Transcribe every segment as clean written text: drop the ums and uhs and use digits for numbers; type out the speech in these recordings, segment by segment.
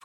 В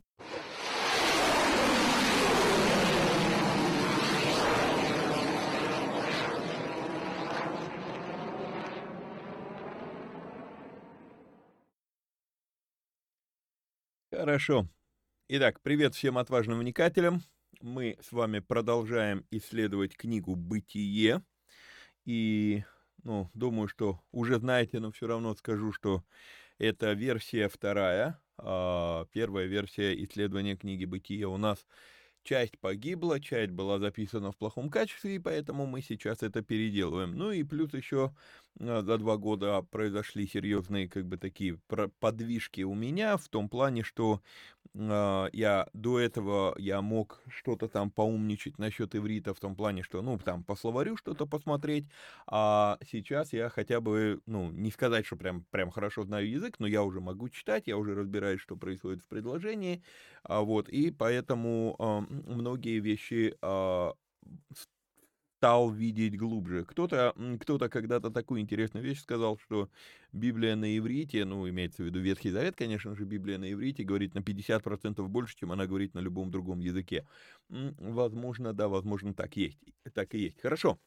Хорошо. Итак, привет всем отважным вникателям. Мы с вами продолжаем исследовать книгу «Бытие». И, думаю, что уже знаете, но все равно скажу, что это версия вторая. Первая версия исследования книги «Бытие» у нас часть погибла, часть была записана в плохом качестве, и поэтому мы сейчас это переделываем. Ну и плюс еще за 2 года произошли серьезные такие подвижки у меня, в том плане, что я мог что-то там поумничать насчет иврита, в том плане, что там по словарю что-то посмотреть, а сейчас я хотя бы, не сказать, что прям хорошо знаю язык, но я уже могу читать, я уже разбираюсь, что происходит в предложении, и поэтому многие вещи стал видеть глубже. Кто-то когда-то такую интересную вещь сказал, что Библия на иврите, имеется в виду Ветхий Завет, конечно же, Библия на иврите говорит на 50% больше, чем она говорит на любом другом языке. Возможно, да, возможно, так есть. Так и есть. Хорошо.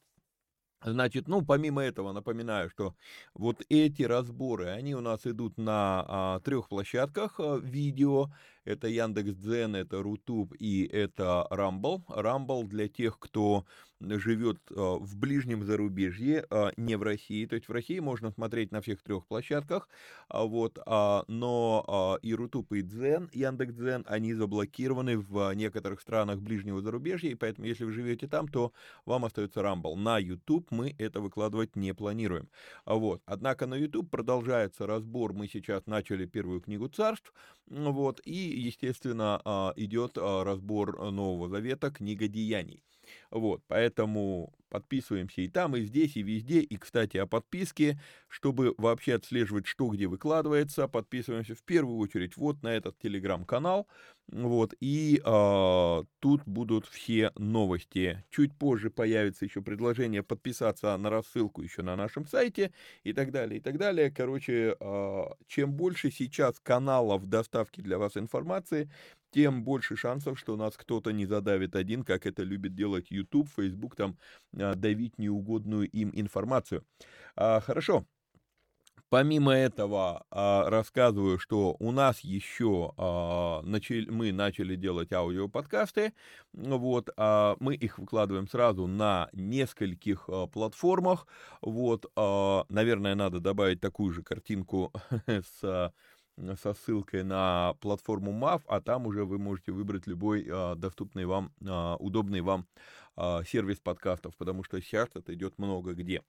Значит, помимо этого, напоминаю, что вот эти разборы, они у нас идут на 3 площадках видео. Это Яндекс.Дзен, это Рутуб и это Рамбл. Рамбл для тех, кто живет в ближнем зарубежье, не в России. То есть в России можно смотреть на всех 3 площадках. Но и Рутуб, и Дзен, Яндекс.Дзен, они заблокированы в некоторых странах ближнего зарубежья. И поэтому, если вы живете там, то вам остается Рамбл. На YouTube мы это выкладывать не планируем. Однако на YouTube продолжается разбор. Мы сейчас начали первую книгу царств. И естественно, идет разбор Нового Завета, книга Деяний. Поэтому подписываемся и там, и здесь, и везде. И, кстати, о подписке, чтобы вообще отслеживать, что где выкладывается, подписываемся в первую очередь на этот телеграм-канал. Тут будут все новости. Чуть позже появится еще предложение подписаться на рассылку еще на нашем сайте и так далее, и так далее. Короче, чем больше сейчас каналов доставки для вас информации, тем больше шансов, что нас кто-то не задавит один, как это любит делать YouTube, Facebook, давить неугодную им информацию. Хорошо. Помимо этого, рассказываю, что у нас еще мы начали делать аудиоподкасты. Мы их выкладываем сразу на нескольких платформах. Наверное, надо добавить такую же картинку с со ссылкой на платформу Mave, а там уже вы можете выбрать любой доступный вам, удобный вам сервис подкастов, потому что сейчас это идет много где.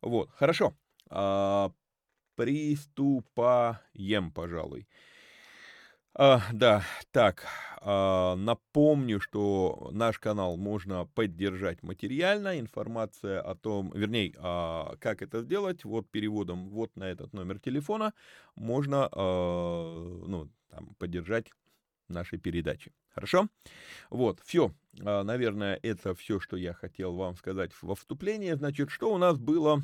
Вот, хорошо. Приступаем, пожалуй. Да, так, напомню, что наш канал можно поддержать материально, информация о том, вернее, как это сделать, вот переводом вот на этот номер телефона можно, поддержать наши передачи. Хорошо? Вот, все, наверное, это все, что я хотел вам сказать во вступлении. Значит, что у нас было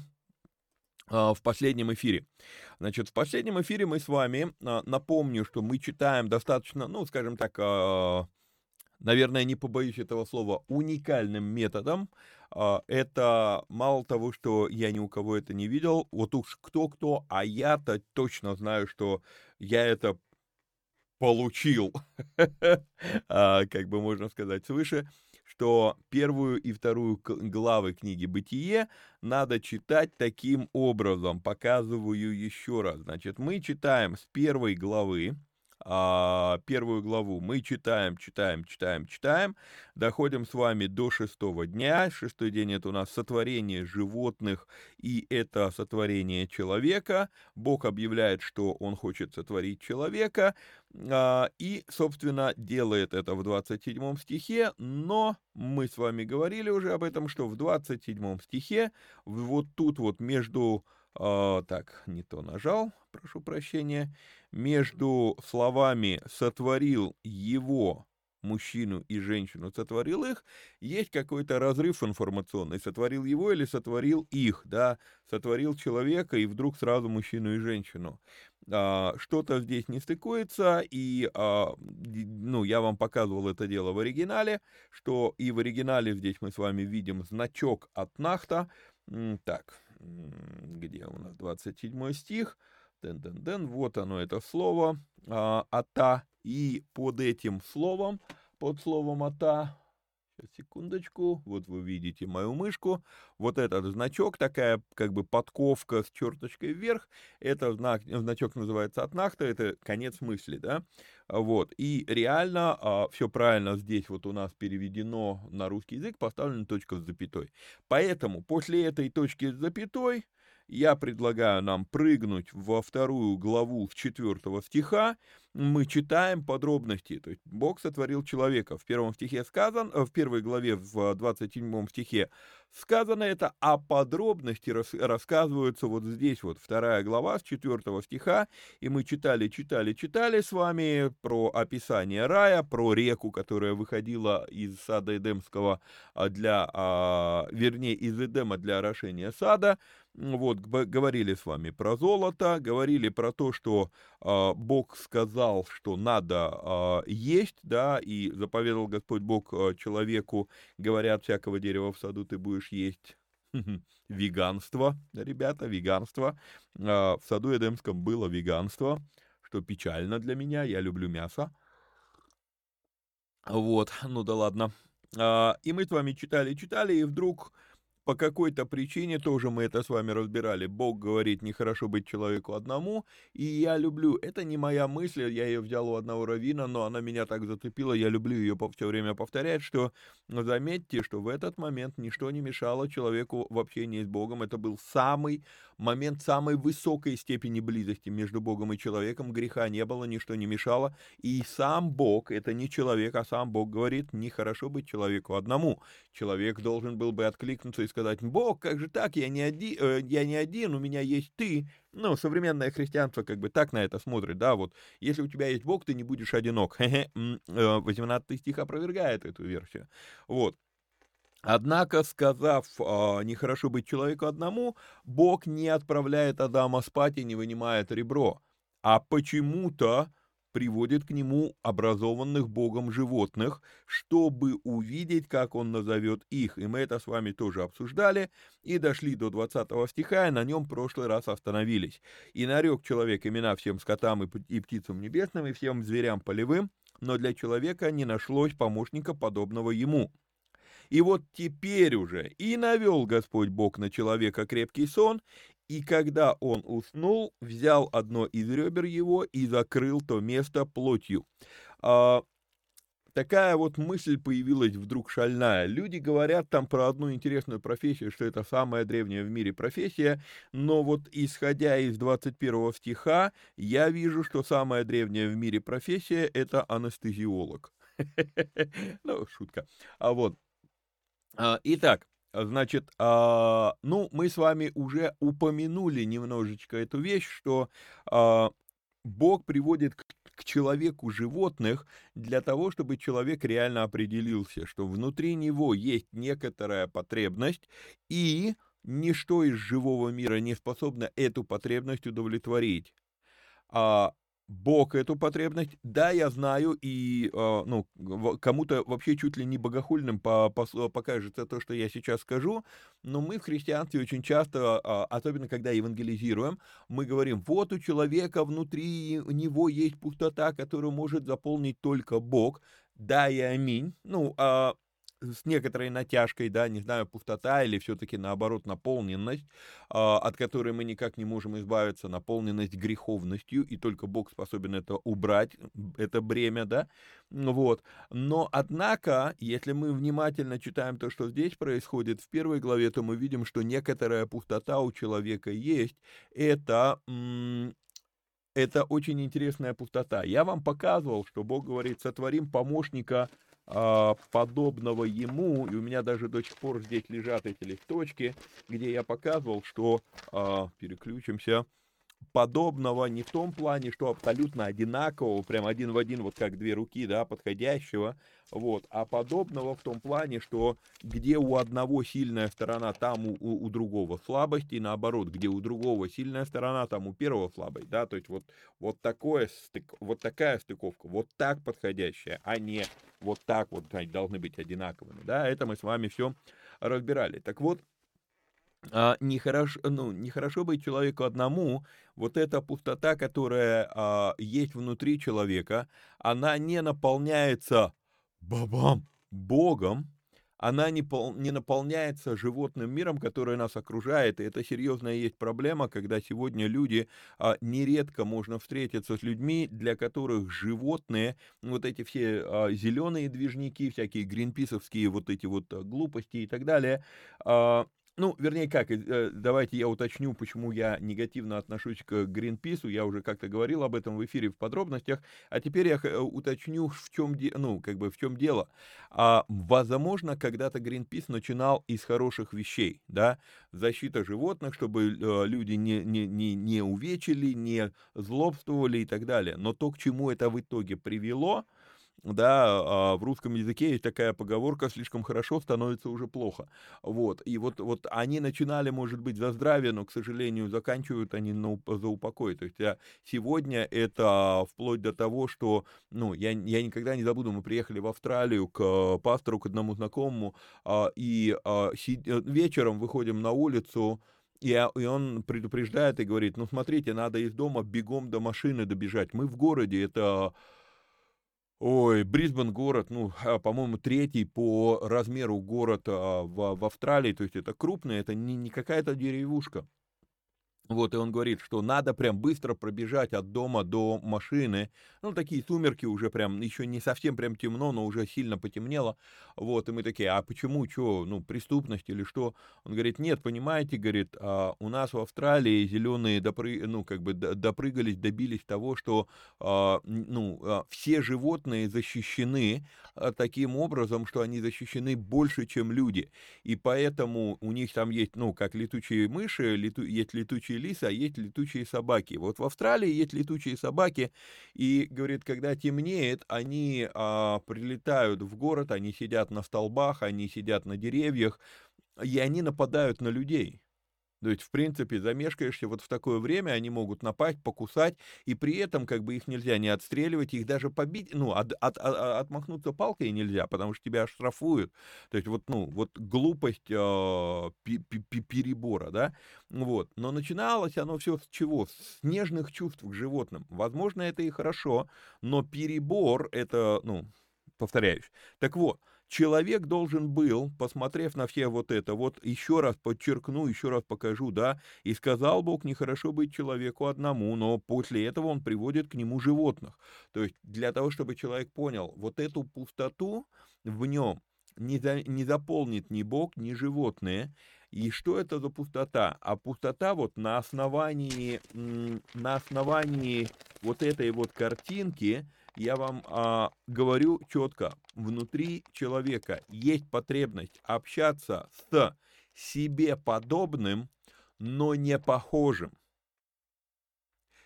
в последнем эфире. Значит, в последнем эфире мы с вами, напомню, что мы читаем достаточно, скажем так, наверное, не побоюсь этого слова, уникальным методом. Это мало того, что я ни у кого это не видел, вот уж кто-кто, а я-то точно знаю, что я это получил, как бы можно сказать, свыше, что первую и вторую главы книги «Бытие» надо читать таким образом. Показываю еще раз. Значит, мы читаем с первой главы, первую главу мы читаем, доходим с вами до шестого дня. Шестой день — это у нас сотворение животных, и это сотворение человека. Бог объявляет, что Он хочет сотворить человека, и, собственно, делает это в 27 стихе, но мы с вами говорили уже об этом, что в 27 стихе, вот тут вот между, не то нажал, прошу прощения, между словами «сотворил его», мужчину и женщину, сотворил их, есть какой-то разрыв информационный, сотворил его или сотворил их, да, сотворил человека и вдруг сразу мужчину и женщину. Что-то здесь не стыкуется, и, я вам показывал это дело в оригинале, что и в оригинале здесь мы с вами видим значок от Нахта, так, где у нас 27 стих, вот оно, это слово, ата, и под этим словом, под словом ата, сейчас, секундочку, вот вы видите мою мышку, вот этот значок, такая как бы подковка с черточкой вверх, это значок называется атнахта, это конец мысли, да, вот, и реально все правильно здесь вот у нас переведено на русский язык, поставлена точка с запятой, поэтому после этой точки с запятой я предлагаю нам прыгнуть во вторую главу 4 стиха. Мы читаем подробности. То есть Бог сотворил человека. В первом стихе сказано, в первой главе, в 27 стихе сказано это, а подробности рассказываются вот здесь. Вот вторая глава с 4 стиха. И мы читали с вами про описание рая, про реку, которая выходила из сада Эдемского из Эдема для орошения сада. Вот, говорили с вами про золото, говорили про то, что Бог сказал, что надо есть, да, и заповедал Господь Бог человеку, говоря, от всякого дерева в саду ты будешь есть. Веганство, ребята, веганство. В саду Эдемском было веганство, что печально для меня, я люблю мясо. Вот, да ладно. И мы с вами читали, и вдруг... По какой-то причине, тоже мы это с вами разбирали, Бог говорит, нехорошо быть человеку одному, и я люблю, это не моя мысль, я ее взял у одного раввина, но она меня так зацепила, я люблю ее все время повторять, что заметьте, что в этот момент ничто не мешало человеку в общении с Богом, это был самый момент самой высокой степени близости между Богом и человеком, греха не было, ничто не мешало, и сам Бог, это не человек, а сам Бог говорит, нехорошо быть человеку одному, человек должен был бы откликнуться и сказать, Бог, как же так, я не один, у меня есть ты. Современное христианство как бы так на это смотрит, да, вот, если у тебя есть Бог, ты не будешь одинок. 18 стих опровергает эту версию, вот. Однако, сказав, нехорошо быть человеку одному, Бог не отправляет Адама спать и не вынимает ребро, а почему-то приводит к нему образованных Богом животных, чтобы увидеть, как он назовет их. И мы это с вами тоже обсуждали, и дошли до 20 стиха, и на нем в прошлый раз остановились. «И нарек человек имена всем скотам и птицам небесным, и всем зверям полевым, но для человека не нашлось помощника, подобного ему». И вот теперь уже и навел Господь Бог на человека крепкий сон, и когда он уснул, взял одно из ребер его и закрыл то место плотью». Такая вот мысль появилась вдруг шальная. Люди говорят там про одну интересную профессию, что это самая древняя в мире профессия, но вот исходя из 21 стиха, я вижу, что самая древняя в мире профессия — это анестезиолог. Ну, шутка. А вот. Итак. Значит, ну, мы с вами уже упомянули немножечко эту вещь, что Бог приводит к человеку животных для того, чтобы человек реально определился, что внутри него есть некоторая потребность, и ничто из живого мира не способно эту потребность удовлетворить. Бог эту потребность, да, я знаю, и ну, кому-то вообще чуть ли не богохульным покажется то, что я сейчас скажу, но мы в христианстве очень часто, особенно когда евангелизируем, мы говорим, вот у человека внутри него есть пустота, которую может заполнить только Бог, да и аминь, ну, с некоторой натяжкой, да, не знаю, пустота или все-таки наоборот наполненность, от которой мы никак не можем избавиться, наполненность греховностью, и только Бог способен это убрать, это бремя, да, вот. Но, однако, если мы внимательно читаем то, что здесь происходит в первой главе, то мы видим, что некоторая пустота у человека есть, это очень интересная пустота. Я вам показывал, что Бог говорит, сотворим помощника подобного ему, и у меня даже до сих пор здесь лежат эти листочки, где я показывал, что, переключимся, подобного не в том плане, что абсолютно одинакового, прям один в один, вот как две руки, да, подходящего, вот, а подобного в том плане, что где у одного сильная сторона, там у другого слабость, и наоборот, где у другого сильная сторона, там у первого слабость, да, то есть вот такая стыковка, вот так подходящая, а не вот так вот, они должны быть одинаковыми, да, это мы с вами все разбирали. Так вот, нехорошо, ну, нехорошо быть человеку одному, вот эта пустота, которая есть внутри человека, она не наполняется бабам, Богом, она не наполняется животным миром, который нас окружает, и это серьезная есть проблема, когда сегодня люди, нередко можно встретиться с людьми, для которых животные, вот эти все зеленые движники, всякие гринписовские вот эти вот глупости и так далее, ну, вернее, как, давайте я уточню, почему я негативно отношусь к Гринпису, я уже как-то говорил об этом в эфире в подробностях, а теперь я уточню, в чем дело. Возможно, когда-то Гринпис начинал из хороших вещей, да, защита животных, чтобы люди не увечили, не злобствовали и так далее, но то, к чему это в итоге привело, да, в русском языке есть такая поговорка: слишком хорошо становится уже плохо. Вот. И вот они начинали, может быть, за здравие, но, к сожалению, заканчивают они за упокой. То есть сегодня это вплоть до того, что, ну, я никогда не забуду, мы приехали в Австралию к пастору, к одному знакомому, и вечером выходим на улицу, и он предупреждает и говорит: ну, смотрите, надо из дома бегом до машины добежать. Мы в городе, это... Ой, Брисбен город, ну, по-моему, 3-й по размеру город в Австралии, то есть это крупный, это не какая-то деревушка. Вот, и он говорит, что надо прям быстро пробежать от дома до машины. Ну, такие сумерки уже прям, еще не совсем прям темно, но уже сильно потемнело. Вот, и мы такие, а почему, что, ну, преступность или что? Он говорит, нет, понимаете, говорит, у нас в Австралии зеленые допрыгались, добились того, что, все животные защищены таким образом, что они защищены больше, чем люди. И поэтому у них там есть, ну, как летучие мыши, есть летучие лисы, а есть летучие собаки. Вот в Австралии есть летучие собаки, и, говорит, когда темнеет, они прилетают в город, они сидят на столбах, они сидят на деревьях, и они нападают на людей. То есть, в принципе, замешкаешься вот в такое время, они могут напасть, покусать, и при этом как бы их нельзя не отстреливать, их даже побить, ну, отмахнуться палкой нельзя, потому что тебя оштрафуют. То есть, глупость перебора, да, вот. Но начиналось оно все с чего? С нежных чувств к животным. Возможно, это и хорошо, но перебор, это, повторяюсь. Так вот, Человек должен был, посмотрев на все вот это, вот еще раз подчеркну, еще раз покажу, да, и сказал Бог, нехорошо быть человеку одному, но после этого он приводит к нему животных. То есть для того, чтобы человек понял, вот эту пустоту в нем не заполнит ни Бог, ни животные. И что это за пустота? А пустота вот на основании вот этой вот картинки, я вам говорю четко, внутри человека есть потребность общаться с себе подобным, но не похожим.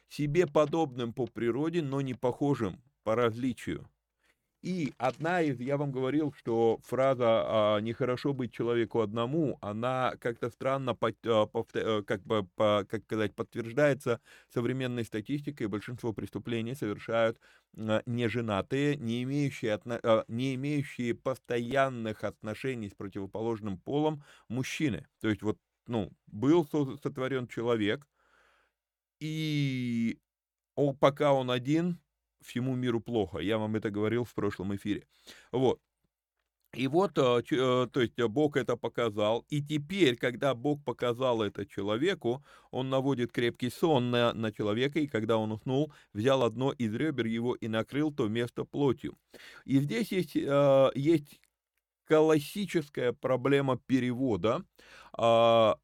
Себе подобным по природе, но не похожим по различию. И одна из, я вам говорил, что фраза «нехорошо быть человеку одному», она как-то странно подтверждается современной статистикой. Большинство преступлений совершают неженатые, не имеющие постоянных отношений с противоположным полом мужчины. То есть вот, был сотворен человек, и пока он один, всему миру плохо. Я вам это говорил в прошлом эфире. Вот. И вот, то есть, Бог это показал. И теперь, когда Бог показал это человеку, он наводит крепкий сон на человека, и когда он уснул, взял одно из ребер его и накрыл то место плотью. И здесь есть классическая проблема перевода. Это,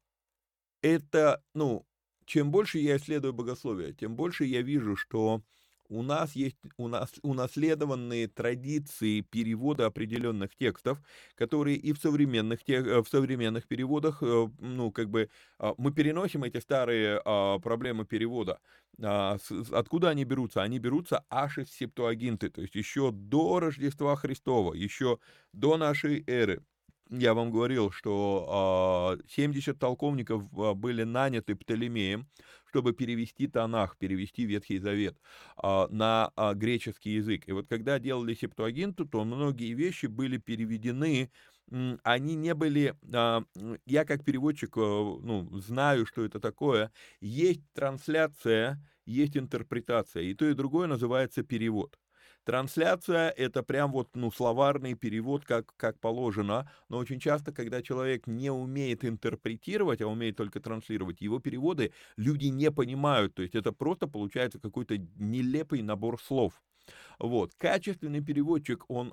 чем больше я исследую богословие, тем больше я вижу, что у нас есть унаследованные традиции перевода определенных текстов, которые и в современных переводах, мы переносим эти старые проблемы перевода. Откуда они берутся? Они берутся аж из Септуагинты, то есть еще до Рождества Христова, еще до нашей эры. Я вам говорил, что 70 толковников были наняты Птолемеем, чтобы перевести Танах, перевести Ветхий Завет на греческий язык. И вот когда делали Септуагинту, то многие вещи были переведены, они не были... Я как переводчик знаю, что это такое. Есть трансляция, есть интерпретация, и то, и другое называется перевод. Трансляция – это прям словарный перевод, как положено, но очень часто, когда человек не умеет интерпретировать, а умеет только транслировать, его переводы люди не понимают, то есть это просто получается какой-то нелепый набор слов. Вот. Качественный переводчик, он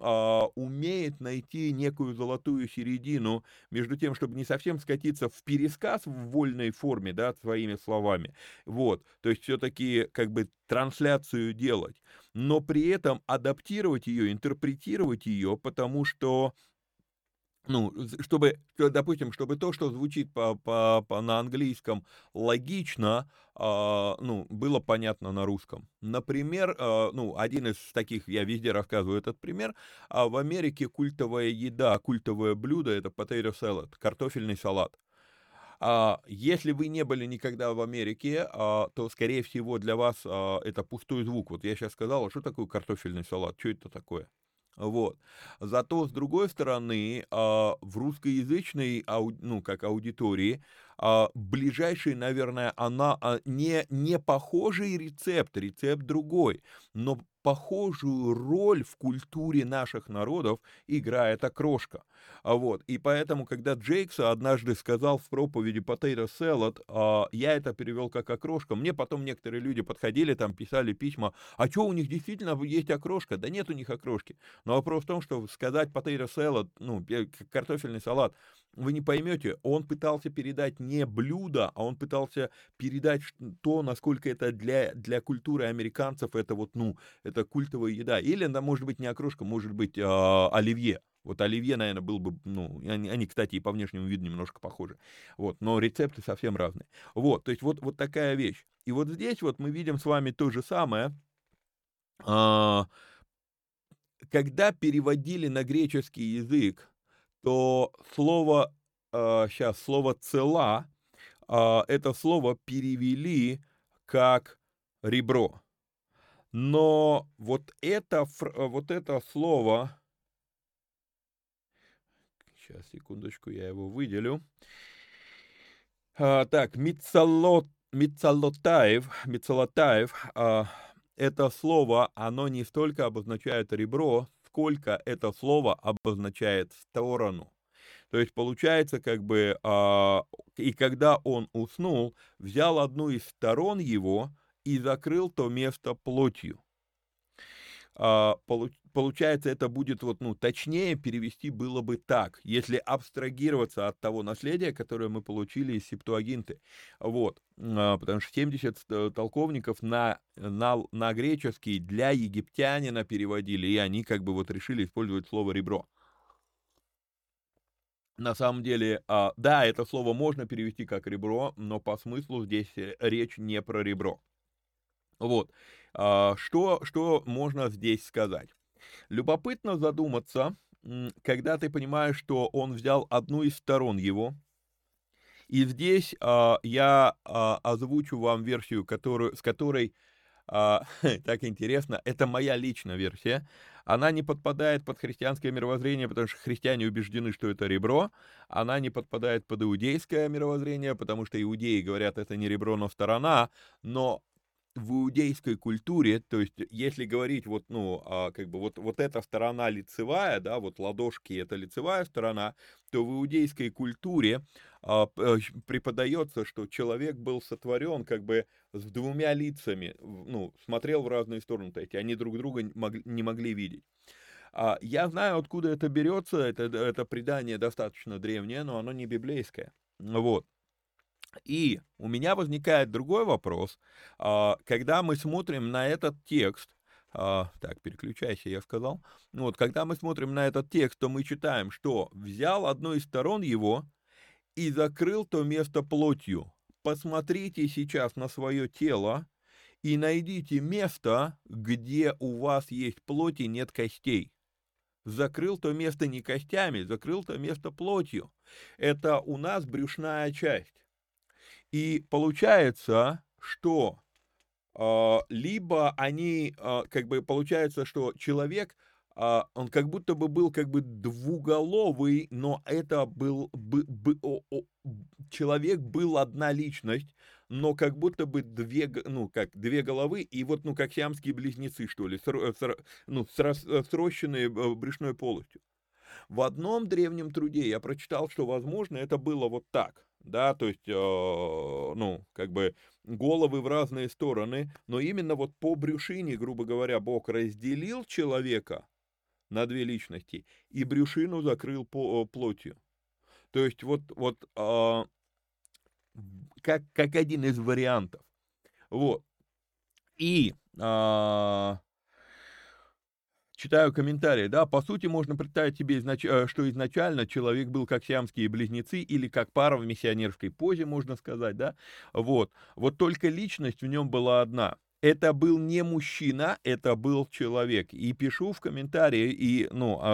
умеет найти некую золотую середину между тем, чтобы не совсем скатиться в пересказ в вольной форме, да, своими словами, вот, то есть все-таки трансляцию делать, но при этом адаптировать ее, интерпретировать ее, потому что, чтобы то, что звучит на английском логично, было понятно на русском. Например, один из таких, я везде рассказываю этот пример, в Америке культовая еда, культовое блюдо — это potato salad, картофельный салат. Если вы не были никогда в Америке, то, скорее всего, для вас это пустой звук. Вот я сейчас сказал, что такое картофельный салат, что это такое? Вот. Зато, с другой стороны, в русскоязычной, аудитории, ближайший, наверное, не похожий рецепт другой, но похожую роль в культуре наших народов играет окрошка. Вот. И поэтому, когда Джейкс однажды сказал в проповеди «Potato salad», я это перевел как окрошка. Мне потом некоторые люди подходили, там писали письма, а что, у них действительно есть окрошка? Да нет у них окрошки. Но вопрос в том, что сказать «Potato salad», картофельный салат, вы не поймете, он пытался передать не блюдо, а он пытался передать то, насколько это для культуры американцев, это это культовая еда. Или она может быть не окрошка, может быть оливье. Вот оливье, наверное, был бы, они, кстати, и по внешнему виду немножко похожи. Вот, но рецепты совсем разные. Вот, то есть вот такая вещь. И вот здесь вот мы видим с вами то же самое. Когда переводили на греческий язык, то слово «цела», это слово перевели как «ребро». Но вот это слово, сейчас, секундочку, я его выделю. Мицалотаев, это слово, оно не столько обозначает ребро, насколько это слово обозначает сторону. То есть получается, и когда он уснул, взял одну из сторон его и закрыл то место плотью. Получается, это будет, точнее перевести было бы так, если абстрагироваться от того наследия, которое мы получили из Септуагинты. Потому что 70 толковников на греческий для египтянина переводили, и они решили использовать слово «ребро». На самом деле, да, это слово можно перевести как «ребро», но по смыслу здесь речь не про ребро. Что можно здесь сказать? Любопытно задуматься, когда ты понимаешь, что он взял одну из сторон его. И здесь я озвучу вам версию, так интересно, это моя личная версия. Она не подпадает под христианское мировоззрение, потому что христиане убеждены, что это ребро. Она не подпадает под иудейское мировоззрение, потому что иудеи говорят, это не ребро, но сторона. Но в иудейской культуре, то есть если говорить эта сторона лицевая, да, ладошки это лицевая сторона, то в иудейской культуре преподается, что человек был сотворен с двумя лицами, смотрел в разные стороны, то есть они друг друга не могли видеть. Я знаю, откуда это берется, это предание достаточно древнее, но оно не библейское. И у меня возникает другой вопрос, когда мы смотрим на этот текст, когда мы смотрим на этот текст, то мы читаем, что взял одну из сторон его и закрыл то место плотью. Посмотрите сейчас на свое тело и найдите место, где у вас есть плоть и нет костей. Закрыл то место не костями, закрыл то место плотью. Это у нас брюшная часть. И получается, что получается, что человек, он как будто бы был двуголовый, но это человек был одна личность, но как будто бы две головы, и как сиамские близнецы, что ли, срощенные брюшной полостью. В одном древнем труде я прочитал, что, возможно, это было вот так. Да, то есть, головы в разные стороны, но именно по брюшине, грубо говоря, Бог разделил человека на две личности и брюшину закрыл плотью. То есть, как один из вариантов. И... Читаю комментарии, да, по сути можно представить себе, что изначально человек был как сиамские близнецы или как пара в миссионерской позе, можно сказать, да, только личность в нем была одна. Это был не мужчина, это был человек. И пишу в комментарии,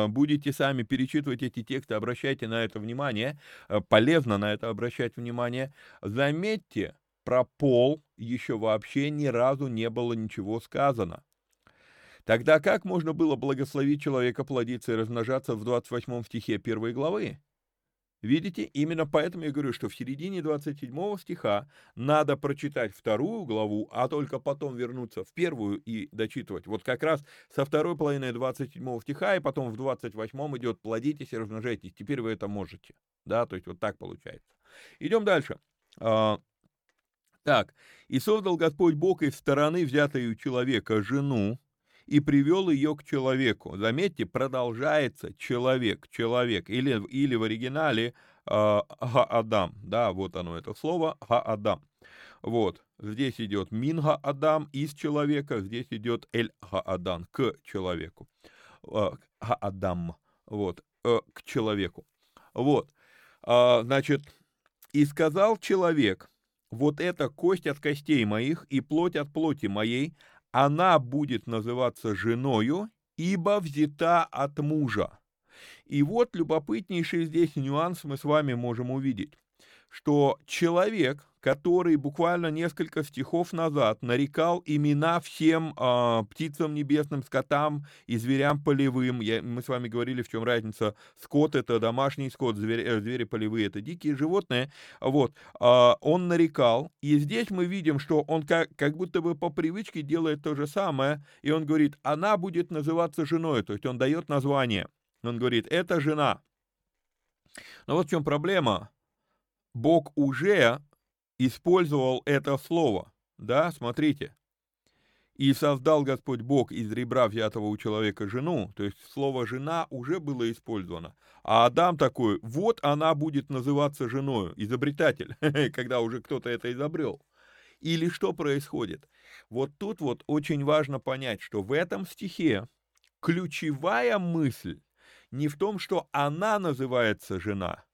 будете сами перечитывать эти тексты, обращайте на это внимание, полезно на это обращать внимание. Заметьте, про пол еще вообще ни разу не было ничего сказано. Тогда как можно было благословить человека плодиться и размножаться в 28 стихе 1 главы? Видите, именно поэтому я говорю, что в середине 27 стиха надо прочитать 2 главу, а только потом вернуться в 1 и дочитывать. Как раз со 2 половины 27 стиха, и потом в 28 идет «плодитесь и размножайтесь». Теперь вы это можете. Да, то есть так получается. Идем дальше. Так, «И создал Господь Бог из стороны, взятой у человека, жену, и привел ее к человеку». Заметьте, продолжается человек, или в оригинале Ха-Адам, да, это слово Ха-Адам. Здесь идет Мин-Ха-Адам, из человека, здесь идет Эль-Ха-Адан, к человеку, Ха-Адам, к человеку. Значит, «И сказал человек, это кость от костей моих и плоть от плоти моей, она будет называться женою, ибо взята от мужа». И любопытнейший здесь нюанс мы с вами можем увидеть. что человек, который буквально несколько стихов назад нарекал имена всем птицам небесным, скотам и зверям полевым. Мы с вами говорили, в чем разница. Скот — это домашний скот, звери полевые — это дикие животные. Вот, он нарекал, и здесь мы видим, что он как будто бы по привычке делает то же самое, и он говорит, она будет называться женой, то есть он дает название. Он говорит, это жена. Но вот в чем проблема. Бог уже использовал это слово, да, смотрите, и создал Господь Бог из ребра взятого у человека жену, то есть слово «жена» уже было использовано, а Адам такой, вот она будет называться женою, изобретатель, когда уже кто-то это изобрел. Или что происходит? Вот тут вот очень важно понять, что в этом стихе ключевая мысль не в том, что она называется жена.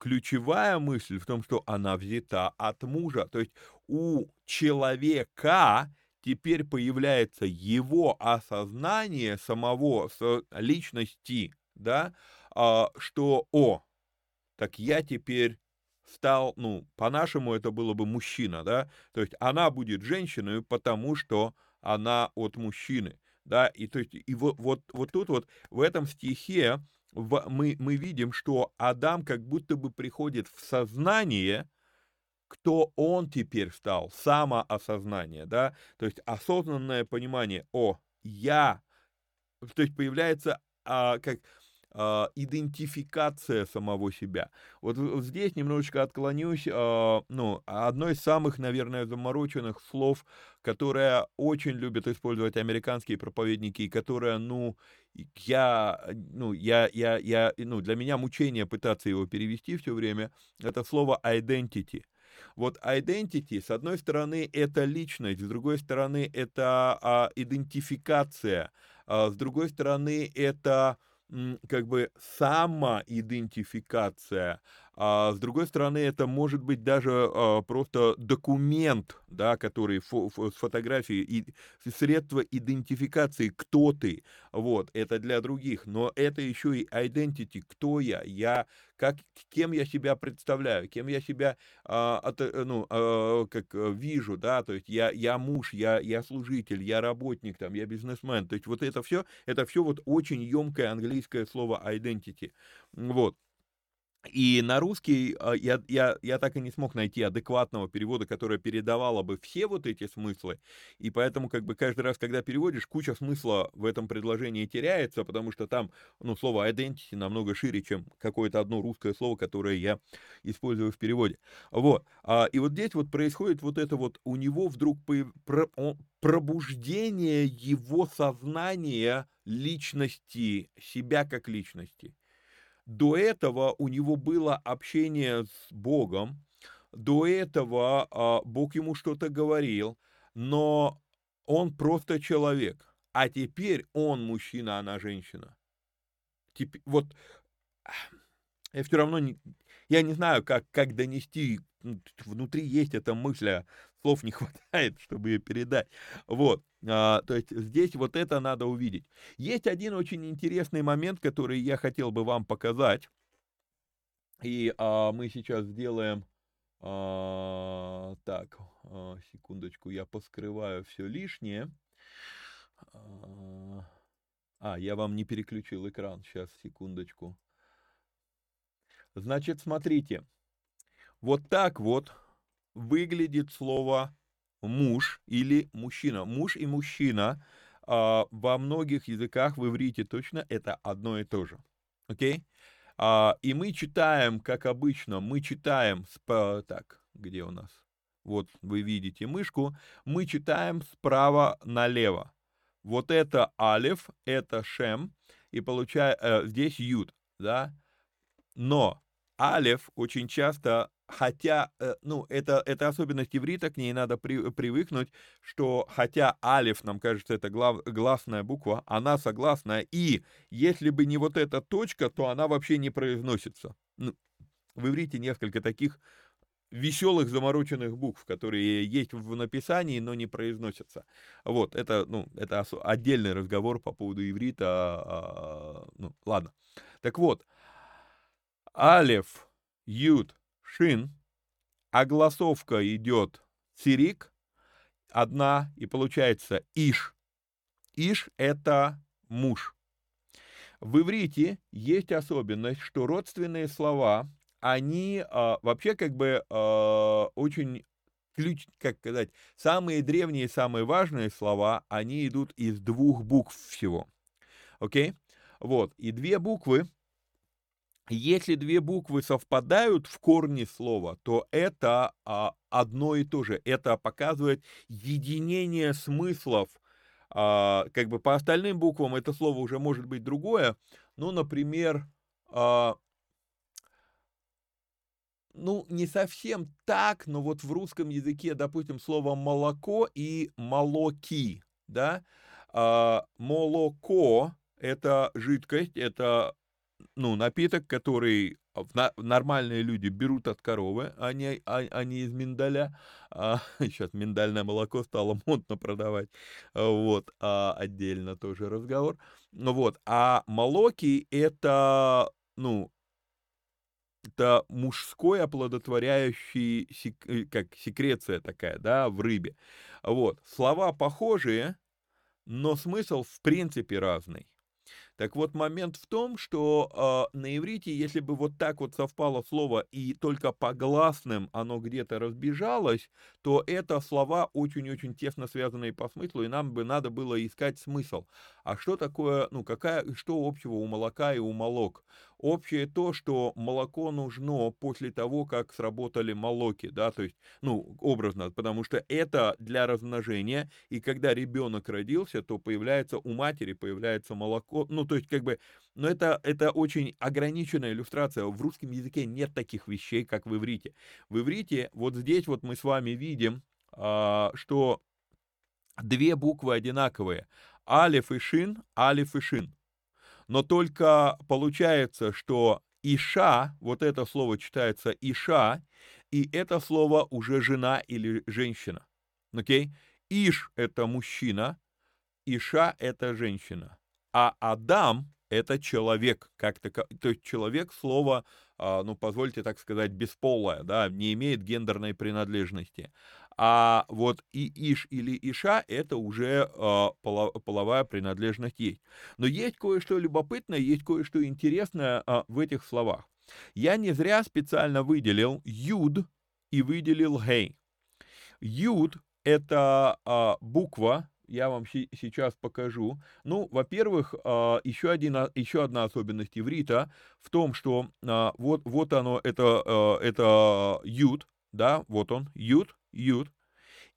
Ключевая мысль в том, что она взята от мужа. То есть у человека теперь появляется его осознание самого личности, да, что «о, так я теперь стал», ну, по-нашему это было бы мужчина, да, то есть она будет женщиной, потому что она от мужчины, да, и то есть и вот тут вот в этом стихе мы видим, что Адам как будто бы приходит в сознание, кто он теперь стал, самоосознание, да, то есть осознанное понимание, о, я, то есть появляется идентификация самого себя. Вот здесь немножечко отклонюсь, ну, одно из самых, наверное, замороченных слов, которое очень любят использовать американские проповедники, и которое, для меня мучение пытаться его перевести все время, это слово identity. Вот identity, с одной стороны, это личность, с другой стороны, это идентификация, с другой стороны, это как бы самоидентификация, а с другой стороны, это может быть даже просто документ, да, который с фотографией, и средство идентификации, кто ты, вот, это для других, но это еще и identity, кто я кем я себя представляю, кем я себя вижу, да, то есть я муж, я служитель, я работник, там, я бизнесмен, то есть вот это все вот очень емкое английское слово identity, вот. И на русский я так и не смог найти адекватного перевода, который передавало бы все вот эти смыслы, и поэтому как бы каждый раз, когда переводишь, куча смысла в этом предложении теряется, потому что там, слово identity намного шире, чем какое-то одно русское слово, которое я использую в переводе. Вот, и вот здесь вот происходит вот это вот, у него вдруг пробуждение его сознания личности, себя как личности. До этого у него было общение с Богом, до этого Бог ему что-то говорил, но он просто человек, а теперь он мужчина, она женщина. Теперь, вот я все равно не знаю, как донести, внутри есть эта мысль, а слов не хватает, чтобы ее передать. Вот. То есть здесь вот это надо увидеть. Есть один очень интересный момент, который я хотел бы вам показать. И мы сейчас сделаем... секундочку, я поскрываю все лишнее. Я вам не переключил экран. Сейчас, секундочку. Значит, смотрите. Вот так вот выглядит слово «муж» или «мужчина». «Муж» и «мужчина» во многих языках, в иврите точно, это одно и то же. Окей? И мы читаем, как обычно, где у нас? Вот вы видите мышку. Мы читаем справа налево. Вот это алеф, это шем, и здесь юд, да? Но алеф очень часто... Хотя, это особенность иврита, к ней надо привыкнуть, что хотя алиф, нам кажется, это гласная буква, она согласная, и если бы не вот эта точка, то она вообще не произносится. В иврите несколько таких веселых замороченных букв, которые есть в написании, но не произносятся. Вот, это отдельный разговор по поводу иврита, ладно. Так вот, алиф, юд, шин, огласовка идет цирик, одна, и получается иш. Иш – это муж. В иврите есть особенность, что родственные слова, они вообще как бы очень, как сказать, самые древние, самые важные слова, они идут из двух букв всего. Окей? Вот, и две буквы. Если две буквы совпадают в корне слова, то это одно и то же. Это показывает единение смыслов. Как бы по остальным буквам это слово уже может быть другое. Ну, например, ну, не совсем так, но вот в русском языке, допустим, слово молоко и молоки, да? Молоко – это жидкость, это... Ну, напиток, который нормальные люди берут от коровы, а не из миндаля. Сейчас миндальное молоко стало модно продавать. Вот, отдельно тоже разговор. Вот, а молоки — это, ну, это мужской оплодотворяющий, как секреция такая, да, в рыбе. Вот, слова похожие, но смысл в принципе разный. Так вот, момент в том, что на иврите, если бы вот так вот совпало слово и только по гласным оно где-то разбежалось, то это слова очень-очень тесно связанные по смыслу, и нам бы надо было искать смысл. А что такое, ну, что общего у молока и у молок? Общее то, что молоко нужно после того, как сработали молоки, да, то есть, ну, образно, потому что это для размножения, и когда ребенок родился, то появляется у матери, появляется молоко, ну, то есть, как бы, но это очень ограниченная иллюстрация, в русском языке нет таких вещей, как в иврите. В иврите вот здесь вот мы с вами видим, что две буквы одинаковые, алиф и шин, но только получается, что «иша», вот это слово читается «иша», и это слово уже «жена» или «женщина». Окей? «Иш» — это мужчина, «иша» — это женщина. А «Адам» — это человек. То есть человек — слово, ну, позвольте так сказать, бесполое, да, не имеет гендерной принадлежности. А вот и «иш» или «иша» — это уже половая принадлежность есть. Но есть кое-что любопытное, есть кое-что интересное в этих словах. Я не зря специально выделил «юд» и выделил «гей». «Юд» — это буква, я вам сейчас покажу. Ну, во-первых, еще одна особенность иврита в том, что вот оно, это «юд», да, вот он, «юд». Юд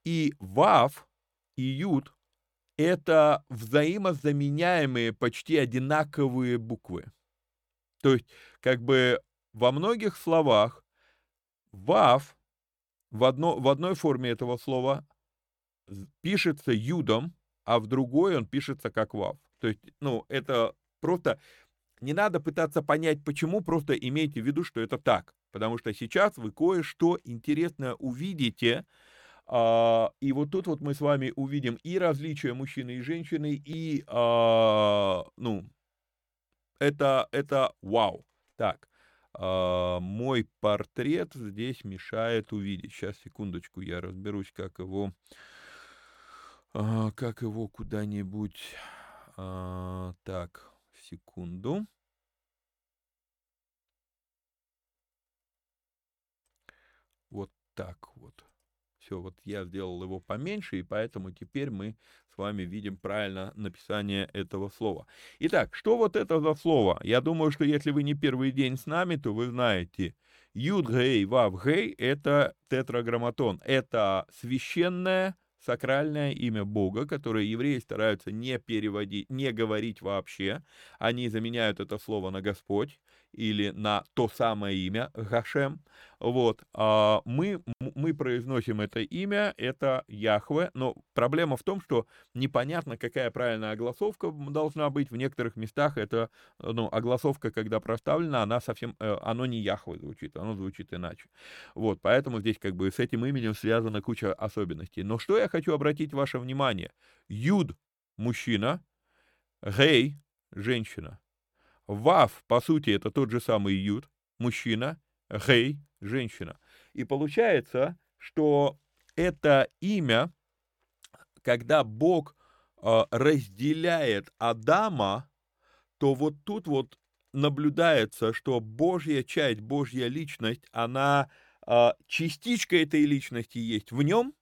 и вав и юд – это взаимозаменяемые, почти одинаковые буквы. То есть, как бы во многих словах вав в одной форме этого слова пишется юдом, а в другой он пишется как вав. То есть, ну, это просто… Не надо пытаться понять, почему, просто имейте в виду, что это так. Потому что сейчас вы кое-что интересное увидите, и вот тут вот мы с вами увидим и различия мужчины и женщины, и, ну, это вау. Так, мой портрет здесь мешает увидеть. Сейчас, секундочку, я разберусь, как его куда-нибудь, так, секунду. Вот так вот. Все, вот я сделал его поменьше, и поэтому теперь мы с вами видим правильно написание этого слова. Итак, что вот это за слово? Я думаю, что если вы не первый день с нами, то вы знаете. Юд, гей, вав, гей — это тетраграмматон. Это священное, сакральное имя Бога, которое евреи стараются не переводить, не говорить вообще. Они заменяют это слово на «Господь» или на то самое имя Гашем. Вот, мы произносим это имя, это Яхве, но проблема в том, что непонятно, какая правильная огласовка должна быть. В некоторых местах это, ну, огласовка, когда проставлена, она совсем, оно не Яхве звучит, оно звучит иначе. Вот, поэтому здесь как бы с этим именем связана куча особенностей. Но что я хочу обратить ваше внимание? Юд – мужчина, Гей – женщина. Вав, по сути, это тот же самый юд, мужчина, гей, женщина. И получается, что это имя, когда Бог разделяет Адама, то вот тут вот наблюдается, что Божья часть, Божья личность, она частичка этой личности есть в нем,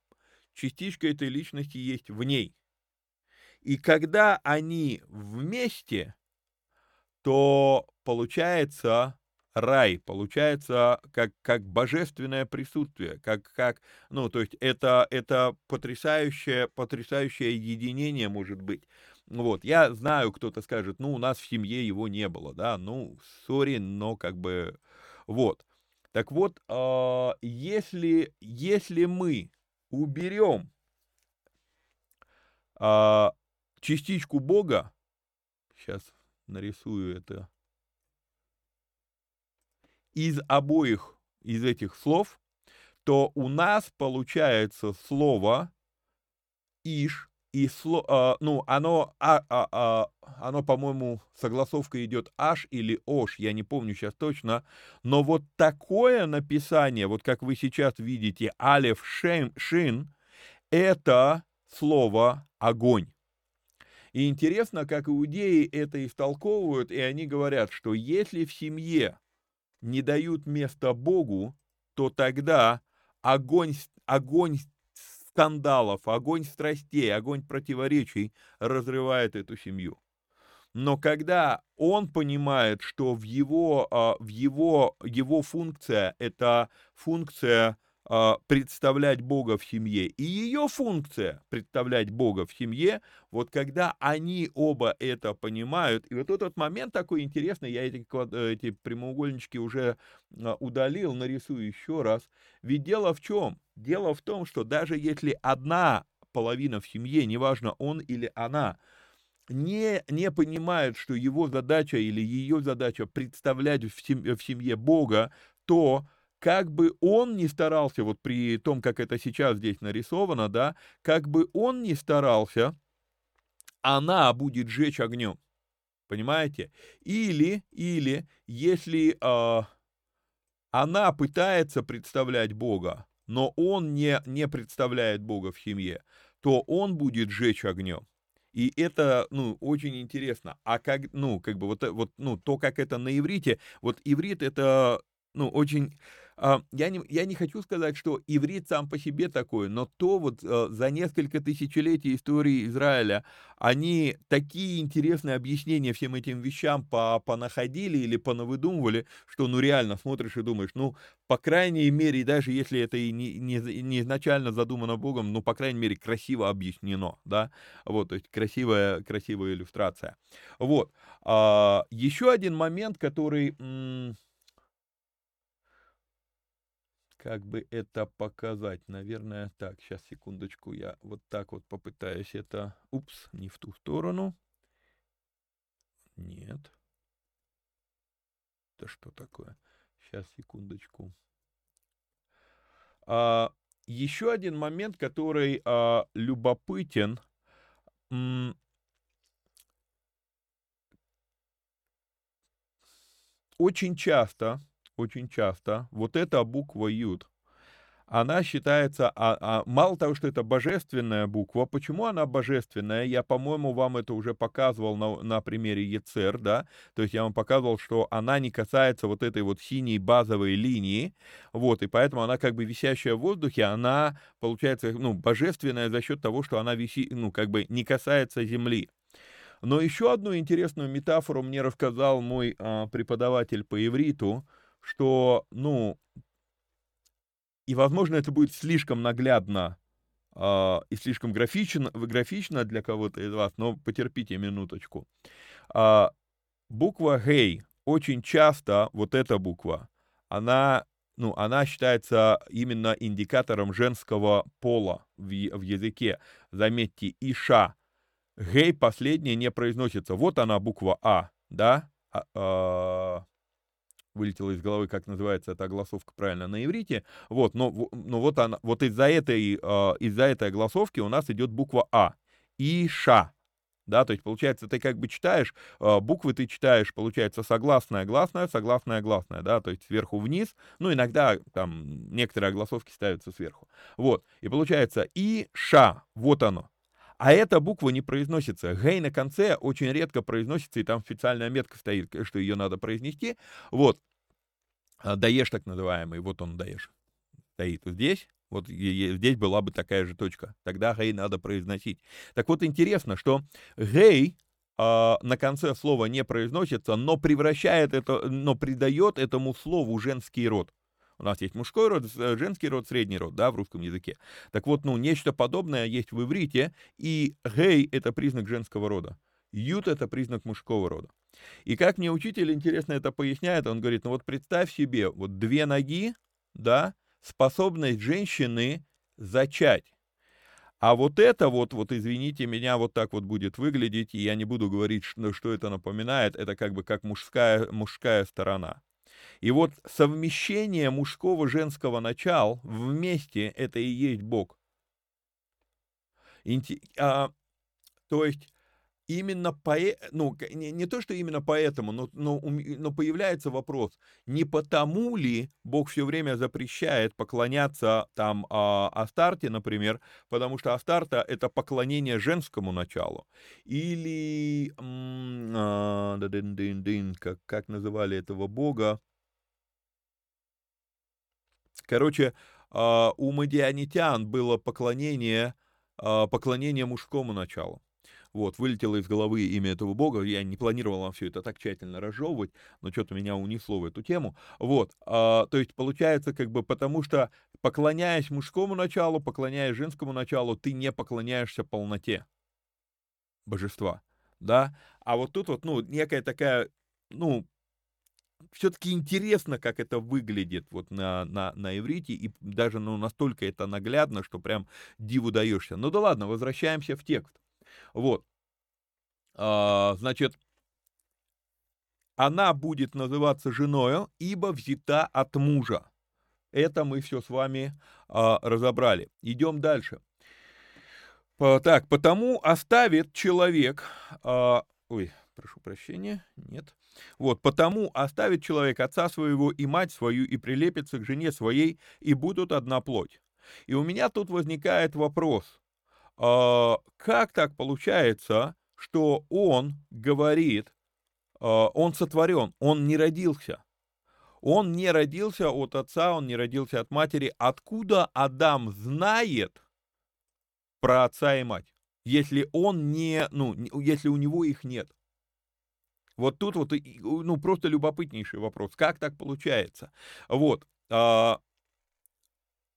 частичка этой личности есть в ней. И когда они вместе, то получается рай, получается как божественное присутствие, то есть это потрясающее единение может быть. Вот, я знаю, кто-то скажет, у нас в семье его не было, да, вот. Так вот, если мы уберем частичку Бога, сейчас нарисую это, из обоих из этих слов, то у нас получается слово «иш», и оно, по-моему, согласовка идет «аш» или «ош», я не помню сейчас точно, но вот такое написание, вот как вы сейчас видите, «алеф шин», это слово «огонь». И интересно, как иудеи это истолковывают, и они говорят, что если в семье не дают места Богу, то тогда огонь скандалов, огонь страстей, огонь противоречий разрывает эту семью. Но когда он понимает, что его функция – это функция представлять Бога в семье, и ее функция – представлять Бога в семье, вот когда они оба это понимают, и вот этот момент такой интересный, я эти прямоугольнички уже удалил, нарисую еще раз, ведь дело в чем? Дело в том, что даже если одна половина в семье, неважно он или она, не понимает, что его задача или ее задача представлять в семье Бога, то как бы он ни старался, вот при том, как это сейчас здесь нарисовано, да, как бы он ни старался, она будет жечь огнем, понимаете? Или если она пытается представлять Бога, но он не представляет Бога в семье, то он будет жечь огнем. И это, очень интересно. А как, то, как это на иврите, вот иврит это, очень... Я не хочу сказать, что иврит сам по себе такой, но то вот за несколько тысячелетий истории Израиля они такие интересные объяснения всем этим вещам понаходили или понавыдумывали, что реально смотришь и думаешь, по крайней мере, даже если это и не изначально задумано Богом, по крайней мере, красиво объяснено, да, вот, то есть красивая иллюстрация. Вот, еще один момент, который... Как бы это показать? Наверное, так, сейчас, секундочку, я вот так вот попытаюсь это... Упс, не в ту сторону. Нет. Это что такое? Сейчас, секундочку. Еще один момент, который любопытен. Очень часто вот эта буква «Юд», она считается, мало того, что это божественная буква, почему она божественная? Я, по-моему, вам это уже показывал на примере Ецер, да, то есть я вам показывал, что она не касается вот этой вот синей базовой линии, вот, и поэтому она как бы висящая в воздухе, она получается, божественная за счет того, что она висит, как бы не касается земли. Но еще одну интересную метафору мне рассказал мой преподаватель по ивриту, что, и, возможно, это будет слишком наглядно и слишком графично для кого-то из вас, но потерпите минуточку. Буква «гей» очень часто, вот эта буква, она считается именно индикатором женского пола в языке. Заметьте, «иша». «Гей» последняя не произносится. Вот она, буква «а», да, вылетела из головы, как называется эта огласовка правильно на иврите, вот, но вот она, вот из-за этой огласовки у нас идет буква «а», «иша», да, то есть, получается, ты как бы читаешь, буквы ты читаешь, получается, согласное, гласное, согласное, гласное, да, то есть сверху вниз, ну, иногда там некоторые огласовки ставятся сверху, вот, и получается и ша, вот оно. А эта буква не произносится. Гей на конце очень редко произносится, и там специальная метка стоит, что ее надо произнести. Вот. Даеш так называемый. Вот он, даеш. Стоит вот здесь. Вот здесь была бы такая же точка. Тогда гей надо произносить. Так вот, интересно, что гей на конце слова не произносится, но превращает это, но придает этому слову женский род. У нас есть мужской род, женский род, средний род, да, в русском языке. Так вот, ну, нечто подобное есть в иврите, и гей — это признак женского рода, ют — это признак мужского рода. И как мне учитель, интересно, это поясняет, он говорит, ну вот представь себе, вот две ноги, да, способность женщины зачать. А вот это вот, вот извините меня, вот так вот будет выглядеть, и я не буду говорить, что это напоминает, это как бы как мужская сторона. И вот совмещение мужского и женского начал вместе — это и есть Бог. То есть именно поэтому, ну, не то, что именно поэтому, но появляется вопрос, не потому ли Бог все время запрещает поклоняться там Астарте, например, потому что Астарта — это поклонение женскому началу, или, как называли этого бога, короче, у мадианитян было поклонение мужскому началу. Вот, вылетело из головы имя этого бога, я не планировал вам все это так тщательно разжевывать, но что-то меня унесло в эту тему. Вот, то есть получается как бы потому что поклоняясь мужскому началу, поклоняясь женскому началу, ты не поклоняешься полноте божества, да, а вот тут вот, ну, некая такая, ну, все-таки интересно, как это выглядит вот на иврите, и даже, ну, настолько это наглядно, что прям диву даешься. Ну да ладно, возвращаемся в текст. Вот, значит, она будет называться женою, ибо взята от мужа. Это мы все с вами разобрали. Идем дальше. Так, потому оставит человек, прошу прощения, нет. Вот, потому оставит человек отца своего и мать свою, и прилепится к жене своей, и будут одна плоть. И у меня тут возникает вопрос. Как так получается, что он говорит, он сотворен, он не родился. Он не родился от отца, он не родился от матери. Откуда Адам знает про отца и мать, если он не, ну, если у него их нет? Вот тут вот, ну, просто любопытнейший вопрос. Как так получается? Вот.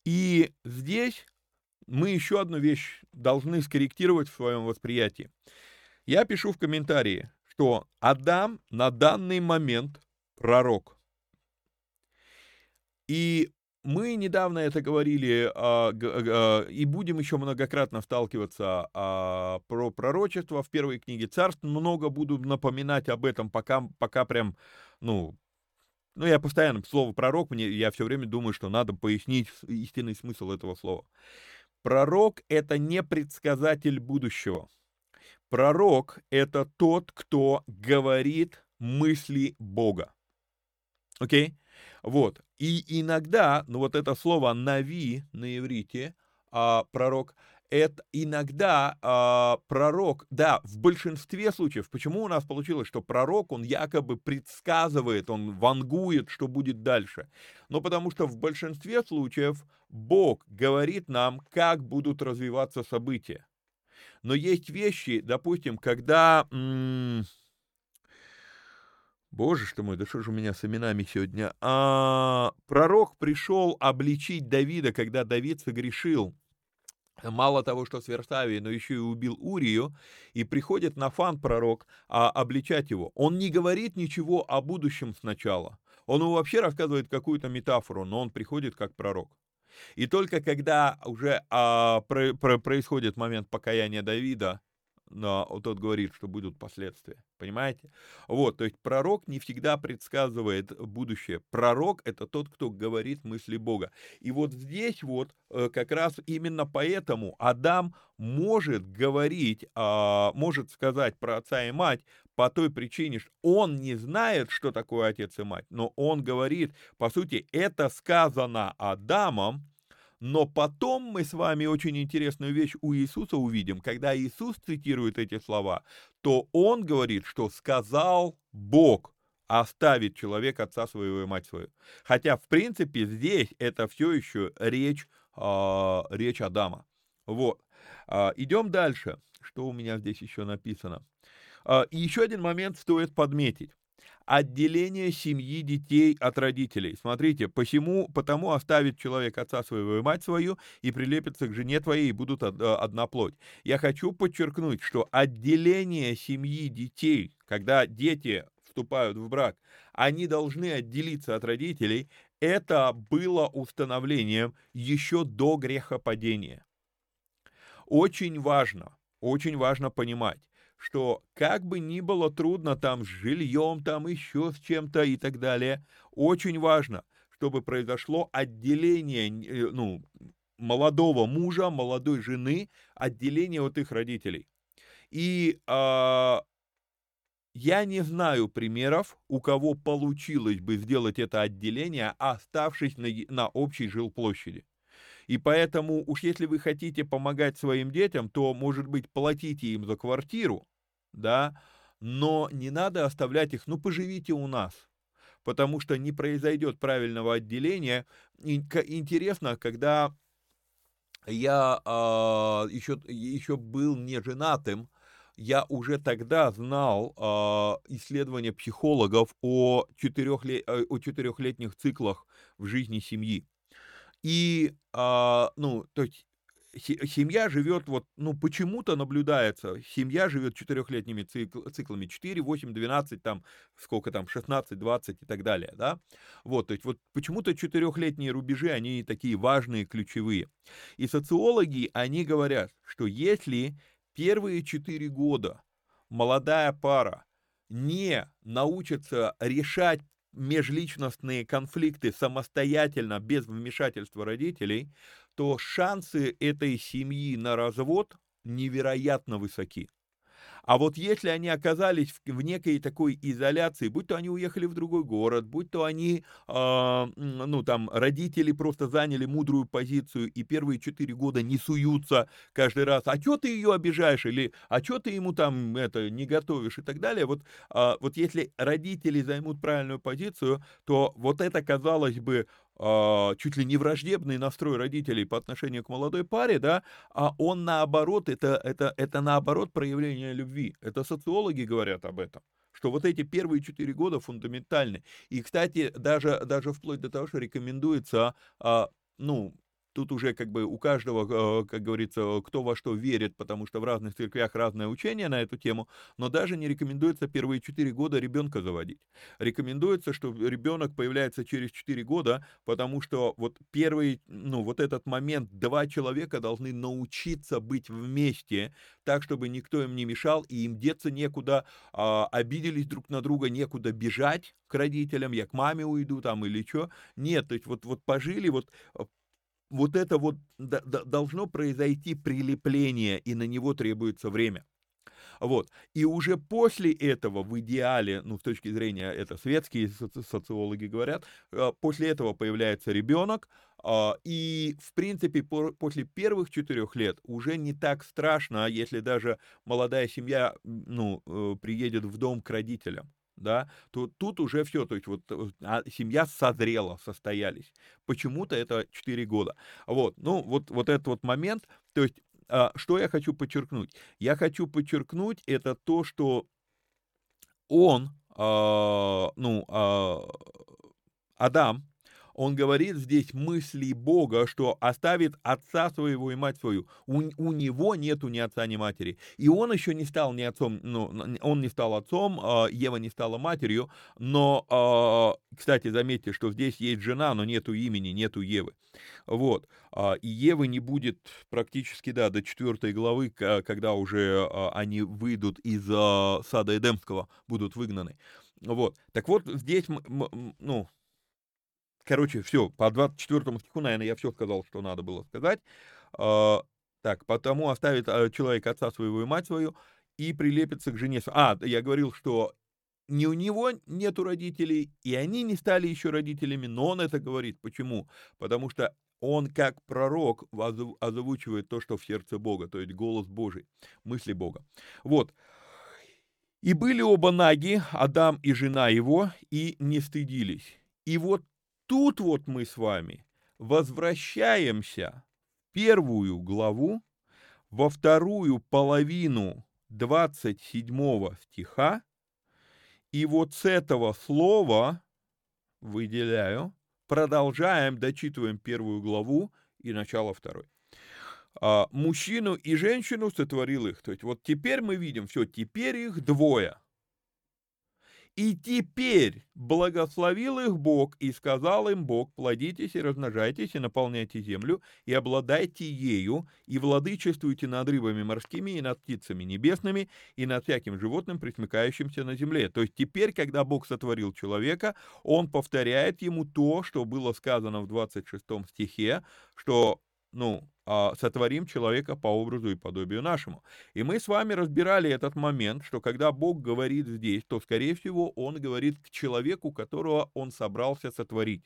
И здесь мы еще одну вещь должны скорректировать в своем восприятии. Я пишу в комментарии, что Адам на данный момент пророк. И мы недавно это говорили, и будем еще многократно сталкиваться про пророчество в первой книге Царств. Много буду напоминать об этом, пока прям, ну... Ну, я постоянно, слово «пророк», я все время думаю, что надо пояснить истинный смысл этого слова. Пророк — это не предсказатель будущего. Пророк — это тот, кто говорит мысли Бога. Окей? Вот. И иногда, ну, вот это слово «нави» на иврите, «пророк», это иногда пророк, да, в большинстве случаев, почему у нас получилось, что пророк, он якобы предсказывает, он вангует, что будет дальше. Но потому что в большинстве случаев Бог говорит нам, как будут развиваться события. Но есть вещи, допустим, когда... Боже что мой, да что же у меня с именами сегодня? Пророк пришел обличить Давида, когда Давид согрешил. Мало того, что с Вирсавией, но еще и убил Урию, и приходит Нафан, пророк, обличать его. Он не говорит ничего о будущем сначала. Он ему вообще рассказывает какую-то метафору, но он приходит как пророк. И только когда уже происходит момент покаяния Давида, но тот говорит, что будут последствия. Понимаете? Вот, то есть пророк не всегда предсказывает будущее. Пророк — это тот, кто говорит мысли Бога. И вот здесь вот как раз именно поэтому Адам может говорить, может сказать про отца и мать по той причине, что он не знает, что такое отец и мать, но он говорит, по сути, это сказано Адамом. Но потом мы с вами очень интересную вещь у Иисуса увидим. Когда Иисус цитирует эти слова, то он говорит, что сказал Бог оставить человек отца своего и мать свою. Хотя, в принципе, здесь это все еще речь Адама. Вот. Идем дальше. Что у меня здесь еще написано? И еще один момент стоит подметить. Отделение семьи детей от родителей. Смотрите, потому оставит человек отца своего и мать свою, и прилепится к жене твоей, и будут одна плоть. Я хочу подчеркнуть, что отделение семьи детей, когда дети вступают в брак, они должны отделиться от родителей, это было установлением еще до грехопадения. Очень важно понимать, что как бы ни было трудно там с жильем, там еще с чем-то и так далее, очень важно, чтобы произошло отделение молодого мужа, молодой жены, отделение от их родителей. И я не знаю примеров, у кого получилось бы сделать это отделение, оставшись на общей жилплощади. И поэтому уж если вы хотите помогать своим детям, то, может быть, платите им за квартиру, да, но не надо оставлять их, поживите у нас, потому что не произойдет правильного отделения. Интересно, когда я еще был не женатым, я уже тогда знал исследования психологов о четырехлетних циклах в жизни семьи. И, то есть, семья живет, почему-то наблюдается, семья живет четырехлетними циклами, 4, 8, 12, 16, 20 и так далее, да, почему-то четырехлетние рубежи, они такие важные, ключевые, и социологи, они говорят, что если первые 4 года молодая пара не научится решать межличностные конфликты самостоятельно, без вмешательства родителей, то шансы этой семьи на развод невероятно высоки. А вот если они оказались в некой такой изоляции, будь то они уехали в другой город, будь то они, родители просто заняли мудрую позицию и первые 4 года не суются каждый раз, а что ты ее обижаешь, или а что ты ему не готовишь и так далее, если родители займут правильную позицию, то это, казалось бы, чуть ли не враждебный настрой родителей по отношению к молодой паре, да, а он наоборот, это наоборот проявление любви. Это социологи говорят об этом, что эти первые 4 года фундаментальны. И, кстати, даже вплоть до того, что рекомендуется, тут уже у каждого, как говорится, кто во что верит, потому что в разных церквях разное учение на эту тему, но даже не рекомендуется первые 4 года ребенка заводить. Рекомендуется, что ребенок появляется через 4 года, потому что этот момент 2 человека должны научиться быть вместе, так, чтобы никто им не мешал, и им деться некуда, обиделись друг на друга, некуда бежать к родителям, я к маме уйду там или что. Нет, то есть пожили, это должно произойти прилепление, и на него требуется время. Вот. И уже после этого в идеале, с точки зрения, это светские социологи говорят, после этого появляется ребенок, и, в принципе, после первых 4 лет уже не так страшно, если даже молодая семья, приедет в дом к родителям. Да, то тут уже все, то есть семья созрела, состоялись. Почему-то это 4 года. Этот момент, то есть что я хочу подчеркнуть? Я хочу подчеркнуть это то, что Адам, он говорит здесь мысли Бога, что оставит отца своего и мать свою. У него нету ни отца, ни матери. И он еще не стал ни отцом, он не стал отцом, Ева не стала матерью, но, кстати, заметьте, что здесь есть жена, но нету имени, нету Евы. Вот. И Евы не будет практически, да, до 4 главы, когда уже они выйдут из сада Эдемского, будут выгнаны. Вот. Так вот, здесь, короче, все, по 24 стиху, наверное, я все сказал, что надо было сказать. Так, потому оставит человек отца своего и мать свою и прилепится к жене. Я говорил, что ни у него нету родителей, и они не стали еще родителями, но он это говорит. Почему? Потому что он, как пророк, озвучивает то, что в сердце Бога, то есть голос Божий, мысли Бога. Вот. «И были оба наги, Адам и жена его, и не стыдились». И вот тут вот мы с вами возвращаемся в 1 главу, во 2 половину 27 стиха, и вот с этого слова, выделяю, продолжаем, дочитываем 1 главу и начало 2. Мужчину и женщину сотворил их. То есть вот теперь мы видим, все, теперь их двое. И теперь благословил их Бог и сказал им Бог: плодитесь и размножайтесь и наполняйте землю и обладайте ею и владычествуйте над рыбами морскими и над птицами небесными и над всяким животным, пресмыкающимся на земле. То есть теперь, когда Бог сотворил человека, он повторяет ему то, что было сказано в 26 стихе, что сотворим человека по образу и подобию нашему. И мы с вами разбирали этот момент, что когда Бог говорит здесь, то, скорее всего, Он говорит к человеку, которого Он собрался сотворить.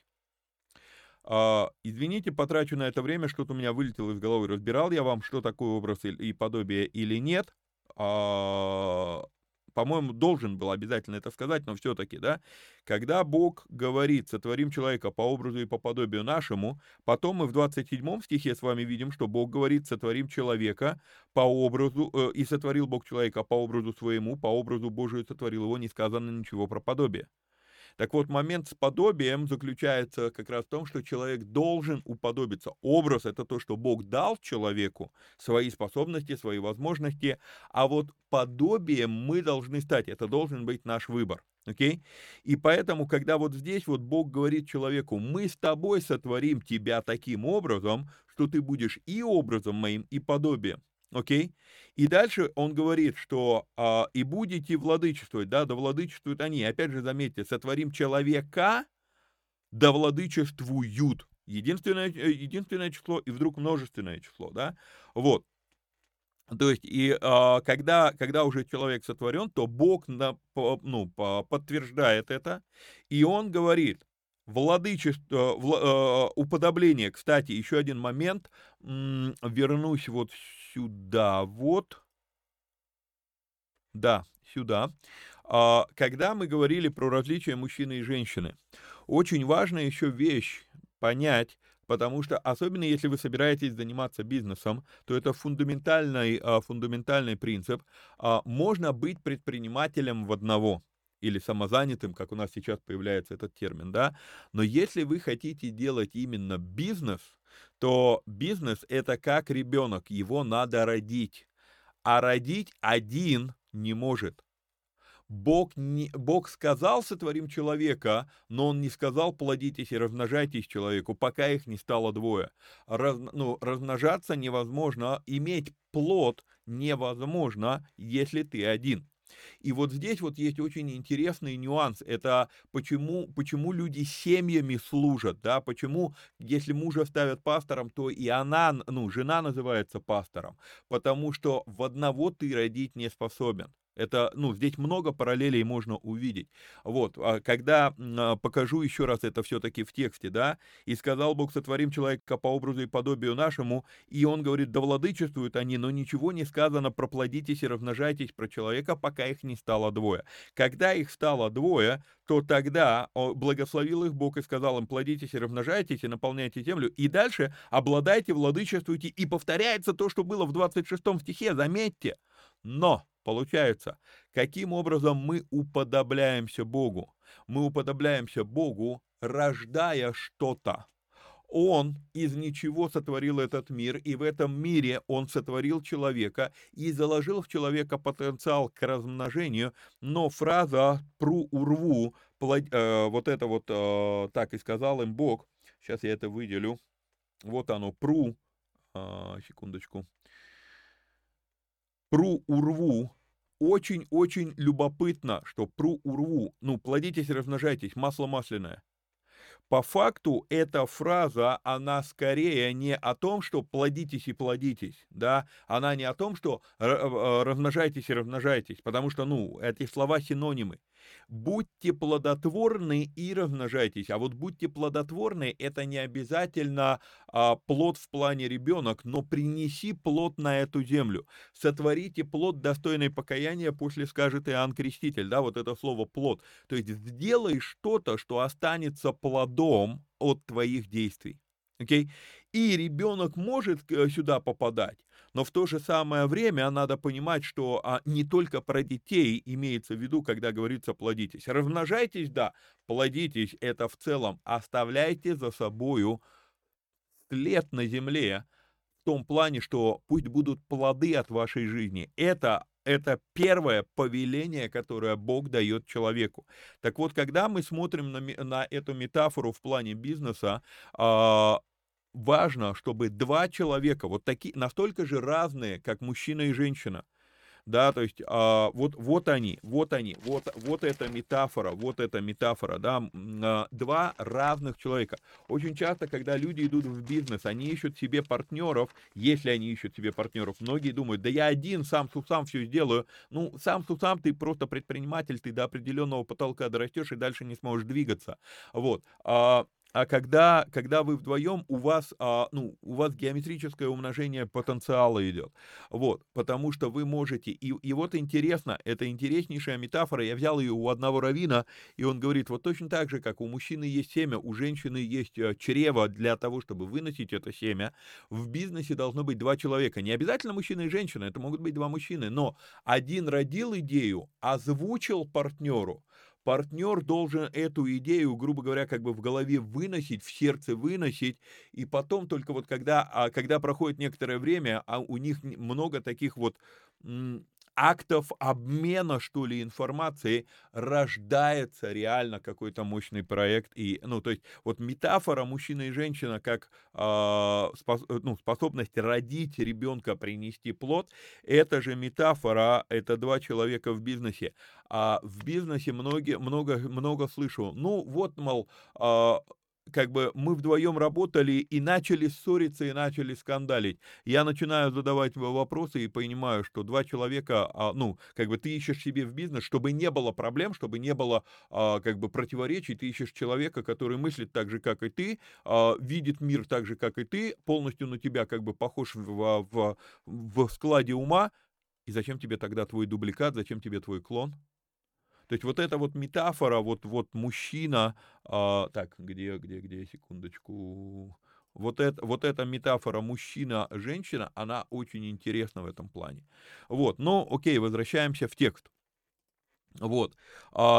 Извините, потрачу на это время, что-то у меня вылетело из головы, разбирал я вам, что такое образ и подобие или нет. По-моему, должен был обязательно это сказать, но все-таки, да, когда Бог говорит: сотворим человека по образу и по подобию нашему, потом мы в 27 стихе с вами видим, что Бог говорит: сотворим человека по образу, и сотворил Бог человека по образу своему, по образу Божию сотворил его, не сказано ничего про подобие. Так вот, момент с подобием заключается как раз в том, что человек должен уподобиться. Образ — это то, что Бог дал человеку, свои способности, свои возможности, а вот подобием мы должны стать, это должен быть наш выбор. Окей? И поэтому, когда вот здесь вот Бог говорит человеку: мы с тобой сотворим тебя таким образом, что ты будешь и образом моим, и подобием. Окей? И дальше он говорит, что и будете владычествовать, да владычествуют они. Опять же, заметьте, сотворим человека, да владычествуют. Единственное число и вдруг множественное число, да? Вот. То есть, и когда уже человек сотворен, то Бог подтверждает это, и он говорит: владычество, уподобление. Кстати, еще один момент, вернусь вот сюда, сюда, когда мы говорили про различия мужчины и женщины. Очень важная еще вещь понять, потому что, особенно если вы собираетесь заниматься бизнесом, то это фундаментальный принцип. Можно быть предпринимателем в одного, или самозанятым, как у нас сейчас появляется этот термин, да, но если вы хотите делать именно бизнес, то бизнес — это как ребенок, его надо родить, а родить один не может. Бог сказал: сотворим человека, но он не сказал: плодитесь и размножайтесь человеку, пока их не стало двое. Размножаться невозможно, иметь плод невозможно, если ты один. И вот здесь вот есть очень интересный нюанс, это почему люди семьями служат, да, почему, если мужа ставят пастором, то и она, жена называется пастором, потому что в одного ты родить не способен. Это, здесь много параллелей можно увидеть. Вот, когда покажу еще раз это все-таки в тексте, да, и сказал Бог: сотворим человека по образу и подобию нашему, и он говорит: да владычествуют они, но ничего не сказано про плодитесь и размножайтесь, про человека, пока их не стало двое. Когда их стало двое, то тогда благословил их Бог и сказал им: плодитесь и размножайтесь, и наполняйте землю, и дальше обладайте, владычествуйте, и повторяется то, что было в 26 стихе, заметьте, но Получается, каким образом мы уподобляемся Богу? Мы уподобляемся Богу, рождая что-то. Он из ничего сотворил этот мир, и в этом мире он сотворил человека и заложил в человека потенциал к размножению, но фраза «пру урву», вот это вот так и сказал им Бог, сейчас я это выделю, вот оно, «пру», секундочку, «пру урву». Очень-очень любопытно, что «пру урву», ну, плодитесь, размножайтесь, масло масляное. По факту эта фраза, она скорее не о том, что плодитесь и плодитесь, да, она не о том, что размножайтесь и размножайтесь, потому что, ну, эти слова синонимы. Будьте плодотворны и размножайтесь, а вот будьте плодотворны, это не обязательно плод в плане ребенок, но принеси плод на эту землю, сотворите плод достойный покаяния, после скажет Иоанн Креститель, да, вот это слово плод, то есть сделай что-то, что останется плодом от твоих действий. Okay? И ребенок может сюда попадать, но в то же самое время надо понимать, что не только про детей имеется в виду, когда говорится «плодитесь». Размножайтесь, да, плодитесь, это в целом. Оставляйте за собою след на земле в том плане, что пусть будут плоды от вашей жизни. Это первое повеление, которое Бог дает человеку. Так вот, когда мы смотрим на эту метафору в плане бизнеса, важно, чтобы два человека, вот такие, настолько же разные, как мужчина и женщина, да, то есть вот эта метафора, да, два разных человека. Очень часто, когда люди идут в бизнес, они ищут себе партнеров, если они ищут себе партнеров, многие думают, да я один, сам все сделаю, ну, сам ты просто предприниматель, ты до определенного потолка дорастешь и дальше не сможешь двигаться, вот. А когда вы вдвоем, у вас геометрическое умножение потенциала идет. Вот, потому что вы можете... И вот интересно, это интереснейшая метафора, я взял ее у одного раввина, и он говорит, вот точно так же, как у мужчины есть семя, у женщины есть чрево для того, чтобы выносить это семя, в бизнесе должно быть два человека. Не обязательно мужчина и женщина, это могут быть два мужчины, но один родил идею, озвучил партнеру. Партнер должен эту идею, грубо говоря, как бы в голове выносить, в сердце выносить, и потом только вот когда проходит некоторое время, а у них много таких вот актов обмена, что ли, информацией, рождается реально какой-то мощный проект. И, ну, то есть вот метафора мужчина и женщина как способность родить ребенка, принести плод, это же метафора, это два человека в бизнесе. А в бизнесе много слышу, ну вот, мол, как бы мы вдвоем работали и начали ссориться, и начали скандалить. Я начинаю задавать вопросы и понимаю, что два человека, ну, как бы ты ищешь себе в бизнес, чтобы не было проблем, чтобы не было, как бы, противоречий, ты ищешь человека, который мыслит так же, как и ты, видит мир так же, как и ты, полностью на тебя, как бы, похож в складе ума, и зачем тебе тогда твой дубликат, зачем тебе твой клон? То есть вот эта вот метафора, вот мужчина, так, где, секундочку, вот эта метафора мужчина-женщина, она очень интересна в этом плане. Вот, но, окей, возвращаемся в текст. Вот,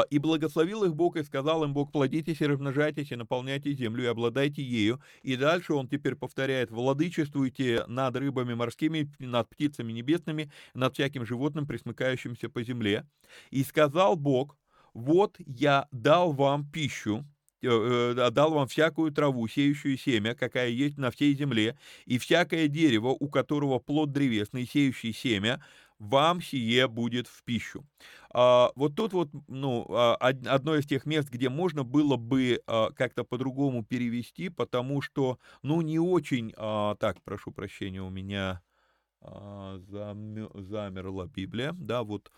«И благословил их Бог, и сказал им Бог, плодитесь и размножайтесь, и наполняйте землю, и обладайте ею». И дальше он теперь повторяет, «Владычествуйте над рыбами морскими, над птицами небесными, над всяким животным, пресмыкающимся по земле». «И сказал Бог, вот я дал вам пищу, дал вам всякую траву, сеющую семя, какая есть на всей земле, и всякое дерево, у которого плод древесный, сеющий семя, вам сие будет в пищу». Вот тут вот, ну, одно из тех мест, где можно было бы как-то по-другому перевести, потому что, ну, не очень... Так, прошу прощения, у меня замерла Библия, да, вот...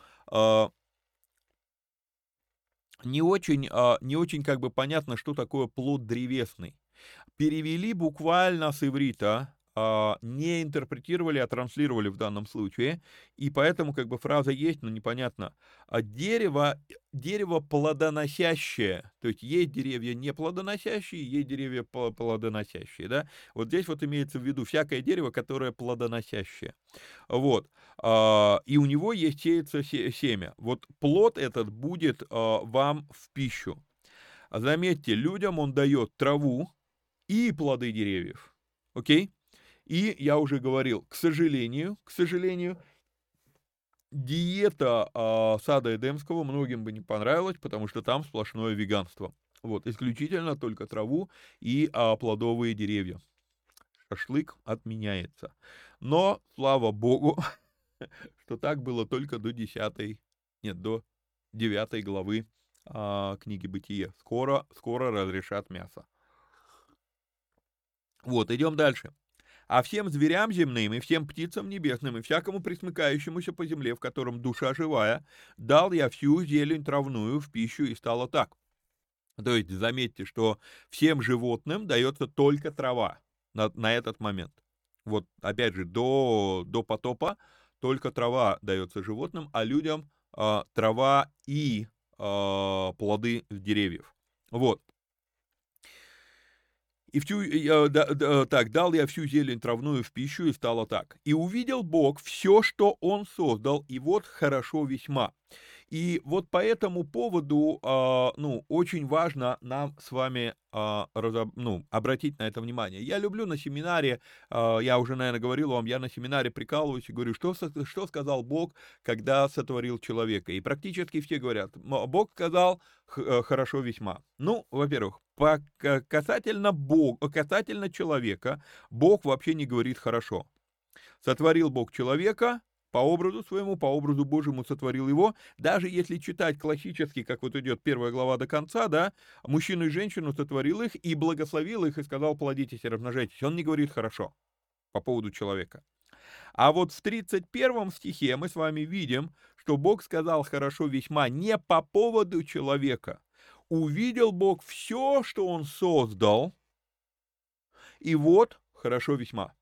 Не очень как бы понятно, что такое плод древесный. Перевели буквально с иврита не интерпретировали, а транслировали в данном случае, и поэтому как бы фраза есть, но непонятно. А дерево плодоносящее, то есть есть деревья не плодоносящие, есть деревья плодоносящие, да? Вот здесь вот имеется в виду всякое дерево, которое плодоносящее, вот, и у него есть сеется семя, вот плод этот будет вам в пищу. Заметьте, людям он дает траву и плоды деревьев, окей? И я уже говорил, к сожалению, диета сада Эдемского многим бы не понравилась, потому что там сплошное веганство. Вот, исключительно только траву и плодовые деревья. Шашлык отменяется. Но, слава богу, что так было только до 9 главы книги Бытия. Скоро разрешат мясо. Вот, идем дальше. А всем зверям земным, и всем птицам небесным, и всякому пресмыкающемуся по земле, в котором душа живая, дал я всю зелень травную в пищу, и стало так. То есть, заметьте, что всем животным дается только трава на этот момент. Вот, опять же, до потопа только трава дается животным, а людям трава и плоды деревьев. Вот. И дал я всю зелень травную в пищу, и стало так. И увидел Бог все, что Он создал, и вот хорошо весьма. И вот по этому поводу, очень важно нам с вами, обратить на это внимание. Я люблю на семинаре, я уже, наверное, говорил вам, я на семинаре прикалываюсь и говорю, что сказал Бог, когда сотворил человека. И практически все говорят, Бог сказал хорошо весьма. Ну, во-первых, касательно человека, Бог вообще не говорит хорошо. Сотворил Бог человека, по образу своему, по образу Божьему сотворил его. Даже если читать классически, как вот идет 1 глава до конца, да, мужчину и женщину сотворил их и благословил их и сказал, плодитесь и размножайтесь. Он не говорит хорошо по поводу человека. А вот в 31 стихе мы с вами видим, что Бог сказал хорошо весьма не по поводу человека. Увидел Бог все, что Он создал, и вот хорошо весьма.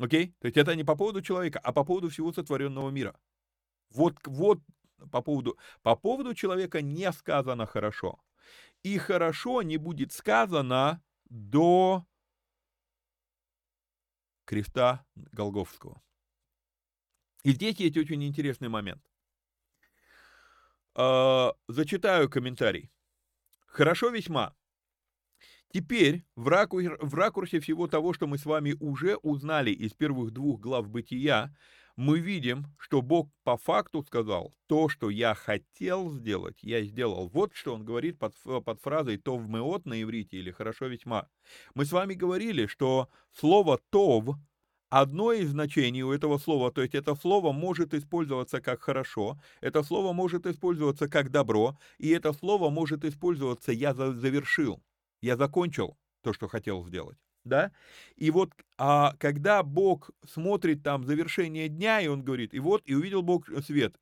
Окей? То есть это не по поводу человека, а по поводу всего сотворенного мира. Вот по поводу человека не сказано хорошо. И хорошо не будет сказано до креста Голгофского. И здесь есть очень интересный момент. Зачитаю комментарий. Хорошо весьма. Теперь в ракурсе всего того, что мы с вами уже узнали из первых 2 глав Бытия, мы видим, что Бог по факту сказал, то, что я хотел сделать, я сделал. Вот что он говорит под фразой «тов меот» на иврите или «хорошо весьма». Мы с вами говорили, что слово «тов» одно из значений у этого слова, то есть это слово может использоваться как хорошо, это слово может использоваться как добро, и это слово может использоваться «я завершил». Я закончил то, что хотел сделать, да? И вот, когда Бог смотрит там завершение дня, и Он говорит, и увидел Бог свет,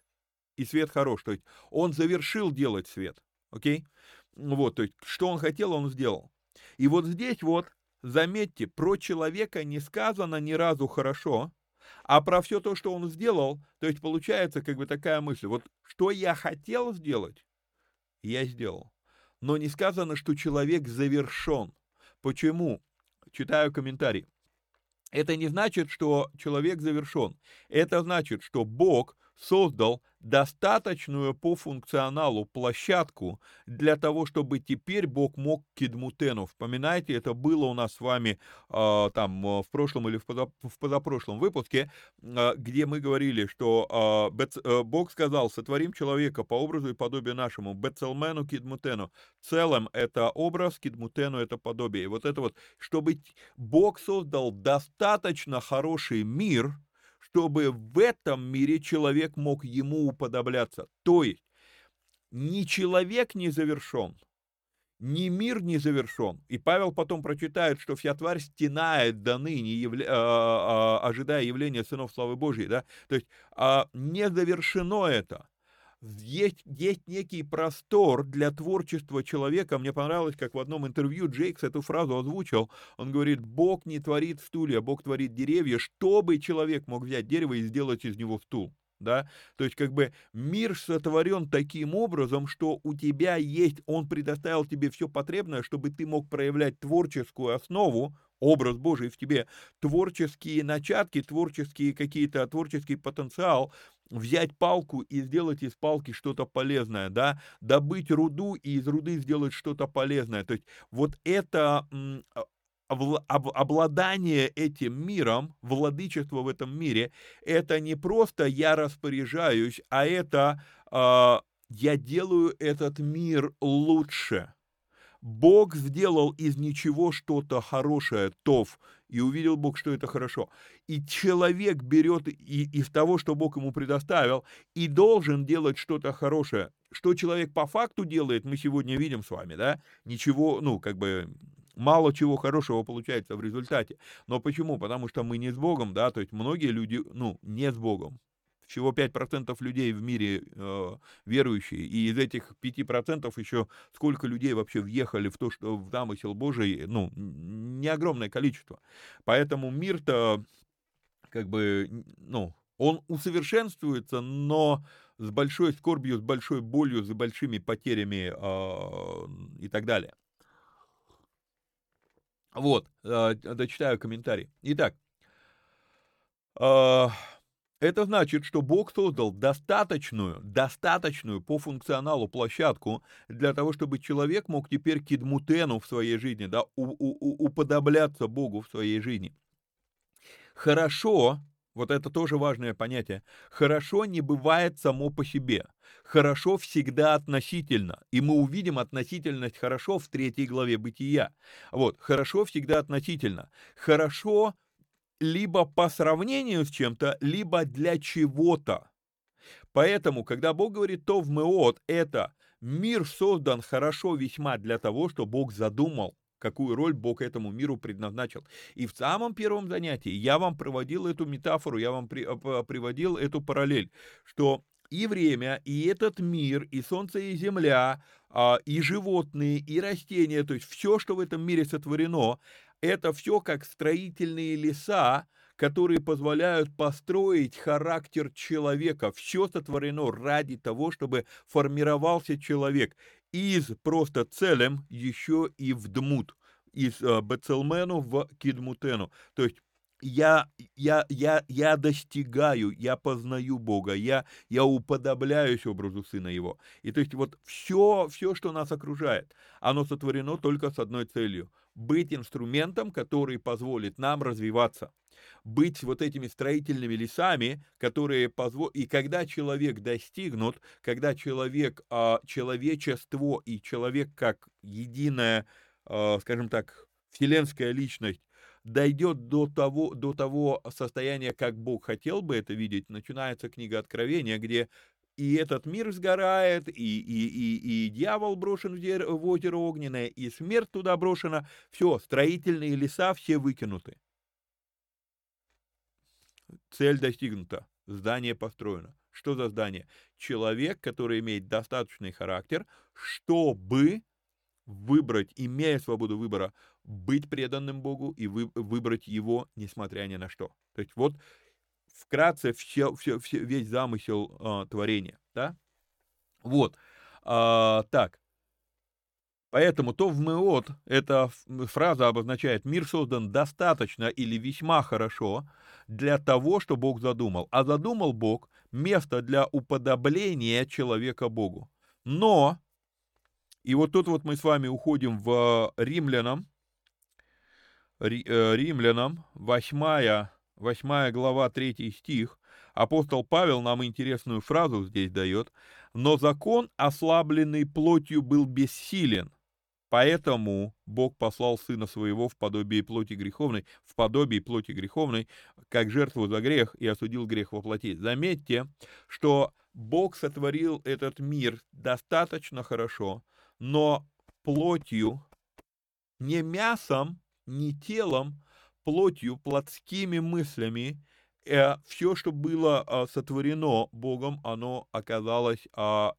и свет хорош, то есть Он завершил делать свет, окей? Вот, то есть, что Он хотел, Он сделал. И вот здесь вот, заметьте, про человека не сказано ни разу хорошо, а про все то, что Он сделал, то есть получается как бы такая мысль, вот что я хотел сделать, я сделал. Но не сказано, что человек завершен. Почему? Читаю комментарий. Это не значит, что человек завершен. Это значит, что Бог создал достаточную по функционалу площадку для того, чтобы теперь Бог мог кидмутену. Вспоминайте, это было у нас с вами в прошлом или в позапрошлом выпуске, где мы говорили, что Бог сказал, сотворим человека по образу и подобию нашему, бецелмену кидмутену. Целым это образ, кидмутену это подобие. И вот это вот, чтобы Бог создал достаточно хороший мир, чтобы в этом мире человек мог ему уподобляться. То есть, ни человек не завершен, ни мир не завершен. И Павел потом прочитает, что вся тварь стенает до ныне, ожидая явления сынов славы Божьей. Да? То есть, не завершено это. Есть некий простор для творчества человека. Мне понравилось, как в одном интервью Джейкс эту фразу озвучил. Он говорит: Бог не творит стулья, Бог творит деревья, чтобы человек мог взять дерево и сделать из него стул. Да? То есть как бы мир сотворен таким образом, что у тебя есть, он предоставил тебе все потребное, чтобы ты мог проявлять творческую основу, образ Божий в тебе, творческие начатки, творческие какие-то, творческий потенциал, взять палку и сделать из палки что-то полезное, да, добыть руду и из руды сделать что-то полезное. То есть вот это обладание этим миром, владычество в этом мире, это не просто я распоряжаюсь, а это я делаю этот мир лучше. Бог сделал из ничего что-то хорошее, тов, и увидел Бог, что это хорошо. И человек берет из того, что Бог ему предоставил, и должен делать что-то хорошее. Что человек по факту делает, мы сегодня видим с вами, да? Ничего, ну, как бы, мало чего хорошего получается в результате. Но почему? Потому что мы не с Богом, да, то есть многие люди, ну, не с Богом. Всего 5% людей в мире верующие, и из этих 5% еще сколько людей вообще въехали в то, что в замысел Божий, ну, не огромное количество. Поэтому мир-то, как бы, ну, он усовершенствуется, но с большой скорбью, с большой болью, с большими потерями и так далее. Вот, дочитаю комментарий. Итак, это значит, что Бог создал достаточную по функционалу площадку для того, чтобы человек мог теперь кидмутену в своей жизни, да, уподобляться Богу в своей жизни. Хорошо, вот это тоже важное понятие, хорошо не бывает само по себе. Хорошо всегда относительно, и мы увидим относительность хорошо в 3 главе Бытия. Вот, хорошо всегда относительно. Хорошо либо по сравнению с чем-то, либо для чего-то. Поэтому, когда Бог говорит «тов меот», это мир создан хорошо весьма для того, что Бог задумал, какую роль Бог этому миру предназначил. И в самом первом занятии я вам проводил эту метафору, я вам приводил эту параллель, что и время, и этот мир, и солнце, и земля, и животные, и растения, то есть все, что в этом мире сотворено, это все как строительные леса, которые позволяют построить характер человека. Все сотворено ради того, чтобы формировался человек из просто целем еще и в дмут, из бецелмену в кидмутену. То есть я достигаю, я познаю Бога, я уподобляюсь образу Сына Его. И то есть вот все, что нас окружает, оно сотворено только с одной целью. Быть инструментом, который позволит нам развиваться, быть вот этими строительными лесами, которые позволят. И когда человек достигнут, когда человек, человечество и человек как единая, скажем так, вселенская личность дойдет до того состояния, как Бог хотел бы это видеть, начинается книга Откровения, где и этот мир сгорает, и дьявол брошен в озеро огненное, и смерть туда брошена. Все, строительные леса все выкинуты. Цель достигнута, здание построено. Что за здание? Человек, который имеет достаточный характер, чтобы выбрать, имея свободу выбора, быть преданным Богу и выбрать Его, несмотря ни на что. То есть вот вкратце весь замысел творения, да? Вот, так. Поэтому «тов меот» — эта фраза обозначает «мир создан достаточно или весьма хорошо для того, что Бог задумал». А задумал Бог место для уподобления человека Богу. Но, и вот тут вот мы с вами уходим в Римлянам 8 глава, 3 стих, апостол Павел нам интересную фразу здесь дает. «Но закон, ослабленный плотью, был бессилен, поэтому Бог послал Сына Своего в подобии плоти греховной, как жертву за грех, и осудил грех во плоти». Заметьте, что Бог сотворил этот мир достаточно хорошо, но плотью, не мясом, не телом, плотью, плотскими мыслями, все, что было сотворено Богом, оно оказалось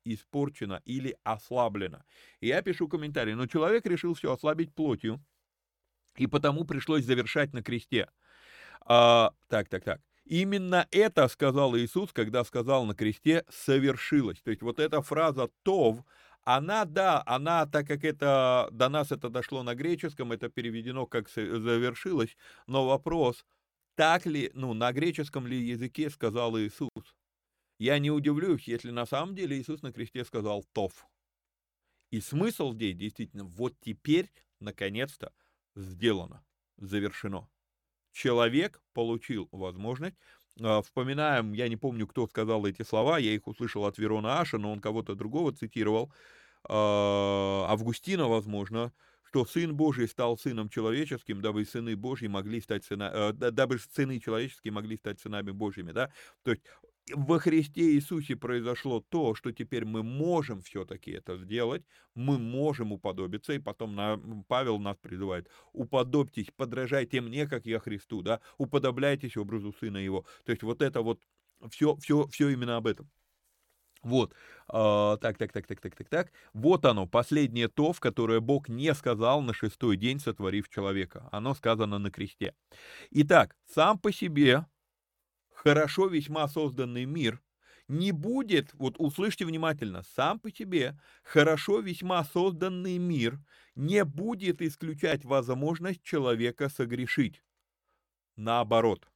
испорчено или ослаблено. И я пишу комментарий, но человек решил все ослабить плотью, и потому пришлось завершать на кресте. Именно это сказал Иисус, когда сказал на кресте «совершилось». То есть вот эта фраза «тов», она, так как это до нас это дошло на греческом, это переведено как «завершилось», но вопрос – так ли, на греческом ли языке сказал Иисус? Я не удивлюсь, если на самом деле Иисус на кресте сказал «тов». И смысл здесь действительно, вот теперь, наконец-то, сделано, завершено. Человек получил возможность. Вспоминаем, я не помню, кто сказал эти слова, я их услышал от Верона Аша, но он кого-то другого цитировал, Августина, возможно, что Сын Божий стал Сыном Человеческим, дабы сыны человеческие могли стать сынами Божьими, да? То есть во Христе Иисусе произошло то, что теперь мы можем все-таки это сделать, мы можем уподобиться, и потом Павел нас призывает, уподобьтесь, подражайте мне, как я Христу, да? Уподобляйтесь образу Сына Его. То есть вот это вот, все именно об этом. Вот, вот оно, последнее «тов», которое Бог не сказал на шестой день, сотворив человека. Оно сказано на кресте. Итак, сам по себе хорошо весьма созданный мир не будет, вот услышьте внимательно, сам по себе хорошо весьма созданный мир не будет исключать возможность человека согрешить. Наоборот.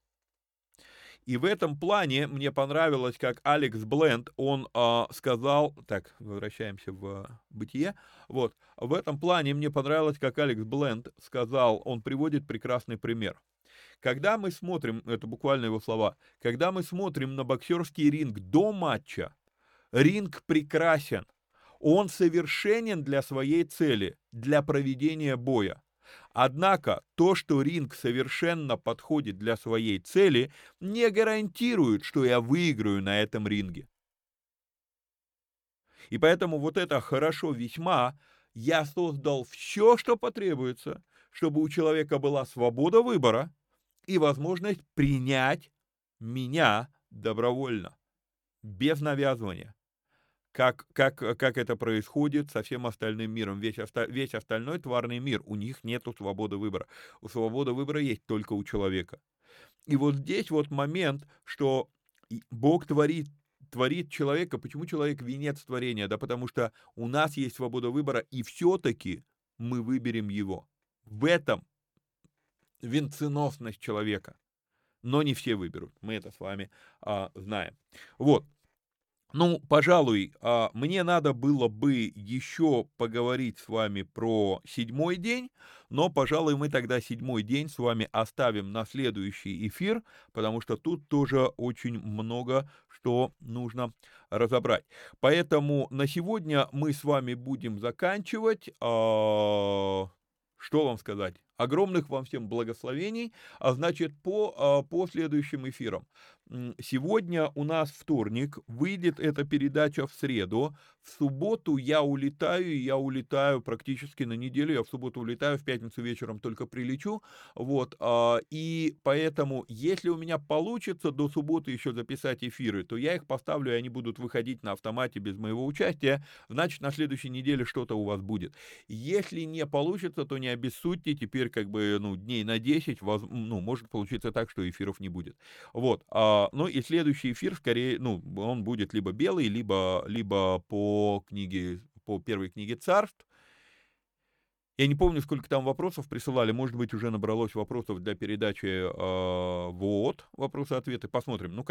И в этом плане мне понравилось, как Алекс Бленд, он сказал, так, возвращаемся в бытие, вот, в этом плане мне понравилось, как Алекс Бленд сказал, он приводит прекрасный пример. Когда мы смотрим, это буквально его слова, когда мы смотрим на боксерский ринг до матча, ринг прекрасен, он совершенен для своей цели, для проведения боя. Однако то, что ринг совершенно подходит для своей цели, не гарантирует, что я выиграю на этом ринге. И поэтому вот это хорошо весьма, я создал все, что потребуется, чтобы у человека была свобода выбора и возможность принять меня добровольно, без навязывания. Как это происходит со всем остальным миром. Весь остальной тварный мир, у них нет свободы выбора. Свобода выбора есть только у человека. И вот здесь вот момент, что Бог творит человека. Почему человек венец творения? Да потому что у нас есть свобода выбора, и все-таки мы выберем его. В этом венценосность человека. Но не все выберут. Мы это с вами знаем. Вот. Пожалуй, мне надо было бы еще поговорить с вами про седьмой день, но, пожалуй, мы тогда седьмой день с вами оставим на следующий эфир, потому что тут тоже очень много что нужно разобрать. Поэтому на сегодня мы с вами будем заканчивать. Что вам сказать? Огромных вам всем благословений, по следующим эфирам. Сегодня у нас вторник, выйдет эта передача в среду, в субботу я улетаю практически на неделю, я в субботу улетаю, в пятницу вечером только прилечу, вот, и поэтому, если у меня получится до субботы еще записать эфиры, то я их поставлю, и они будут выходить на автомате без моего участия, значит, на следующей неделе что-то у вас будет. Если не получится, то не обессудьте, теперь дней на 10, может получиться так, что эфиров не будет, вот. И следующий эфир, скорее, он будет либо белый, либо по первой книге «Царств». Я не помню, сколько там вопросов присылали, может быть, уже набралось вопросов для передачи вопросы-ответы, посмотрим.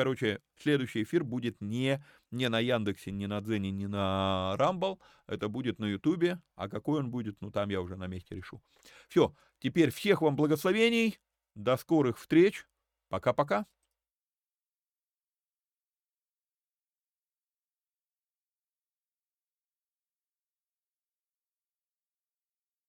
Следующий эфир будет не на Яндексе, не на Дзене, не на Рамбл, это будет на Ютубе, а какой он будет, там я уже на месте решу. Все, теперь всех вам благословений, до скорых встреч, пока-пока.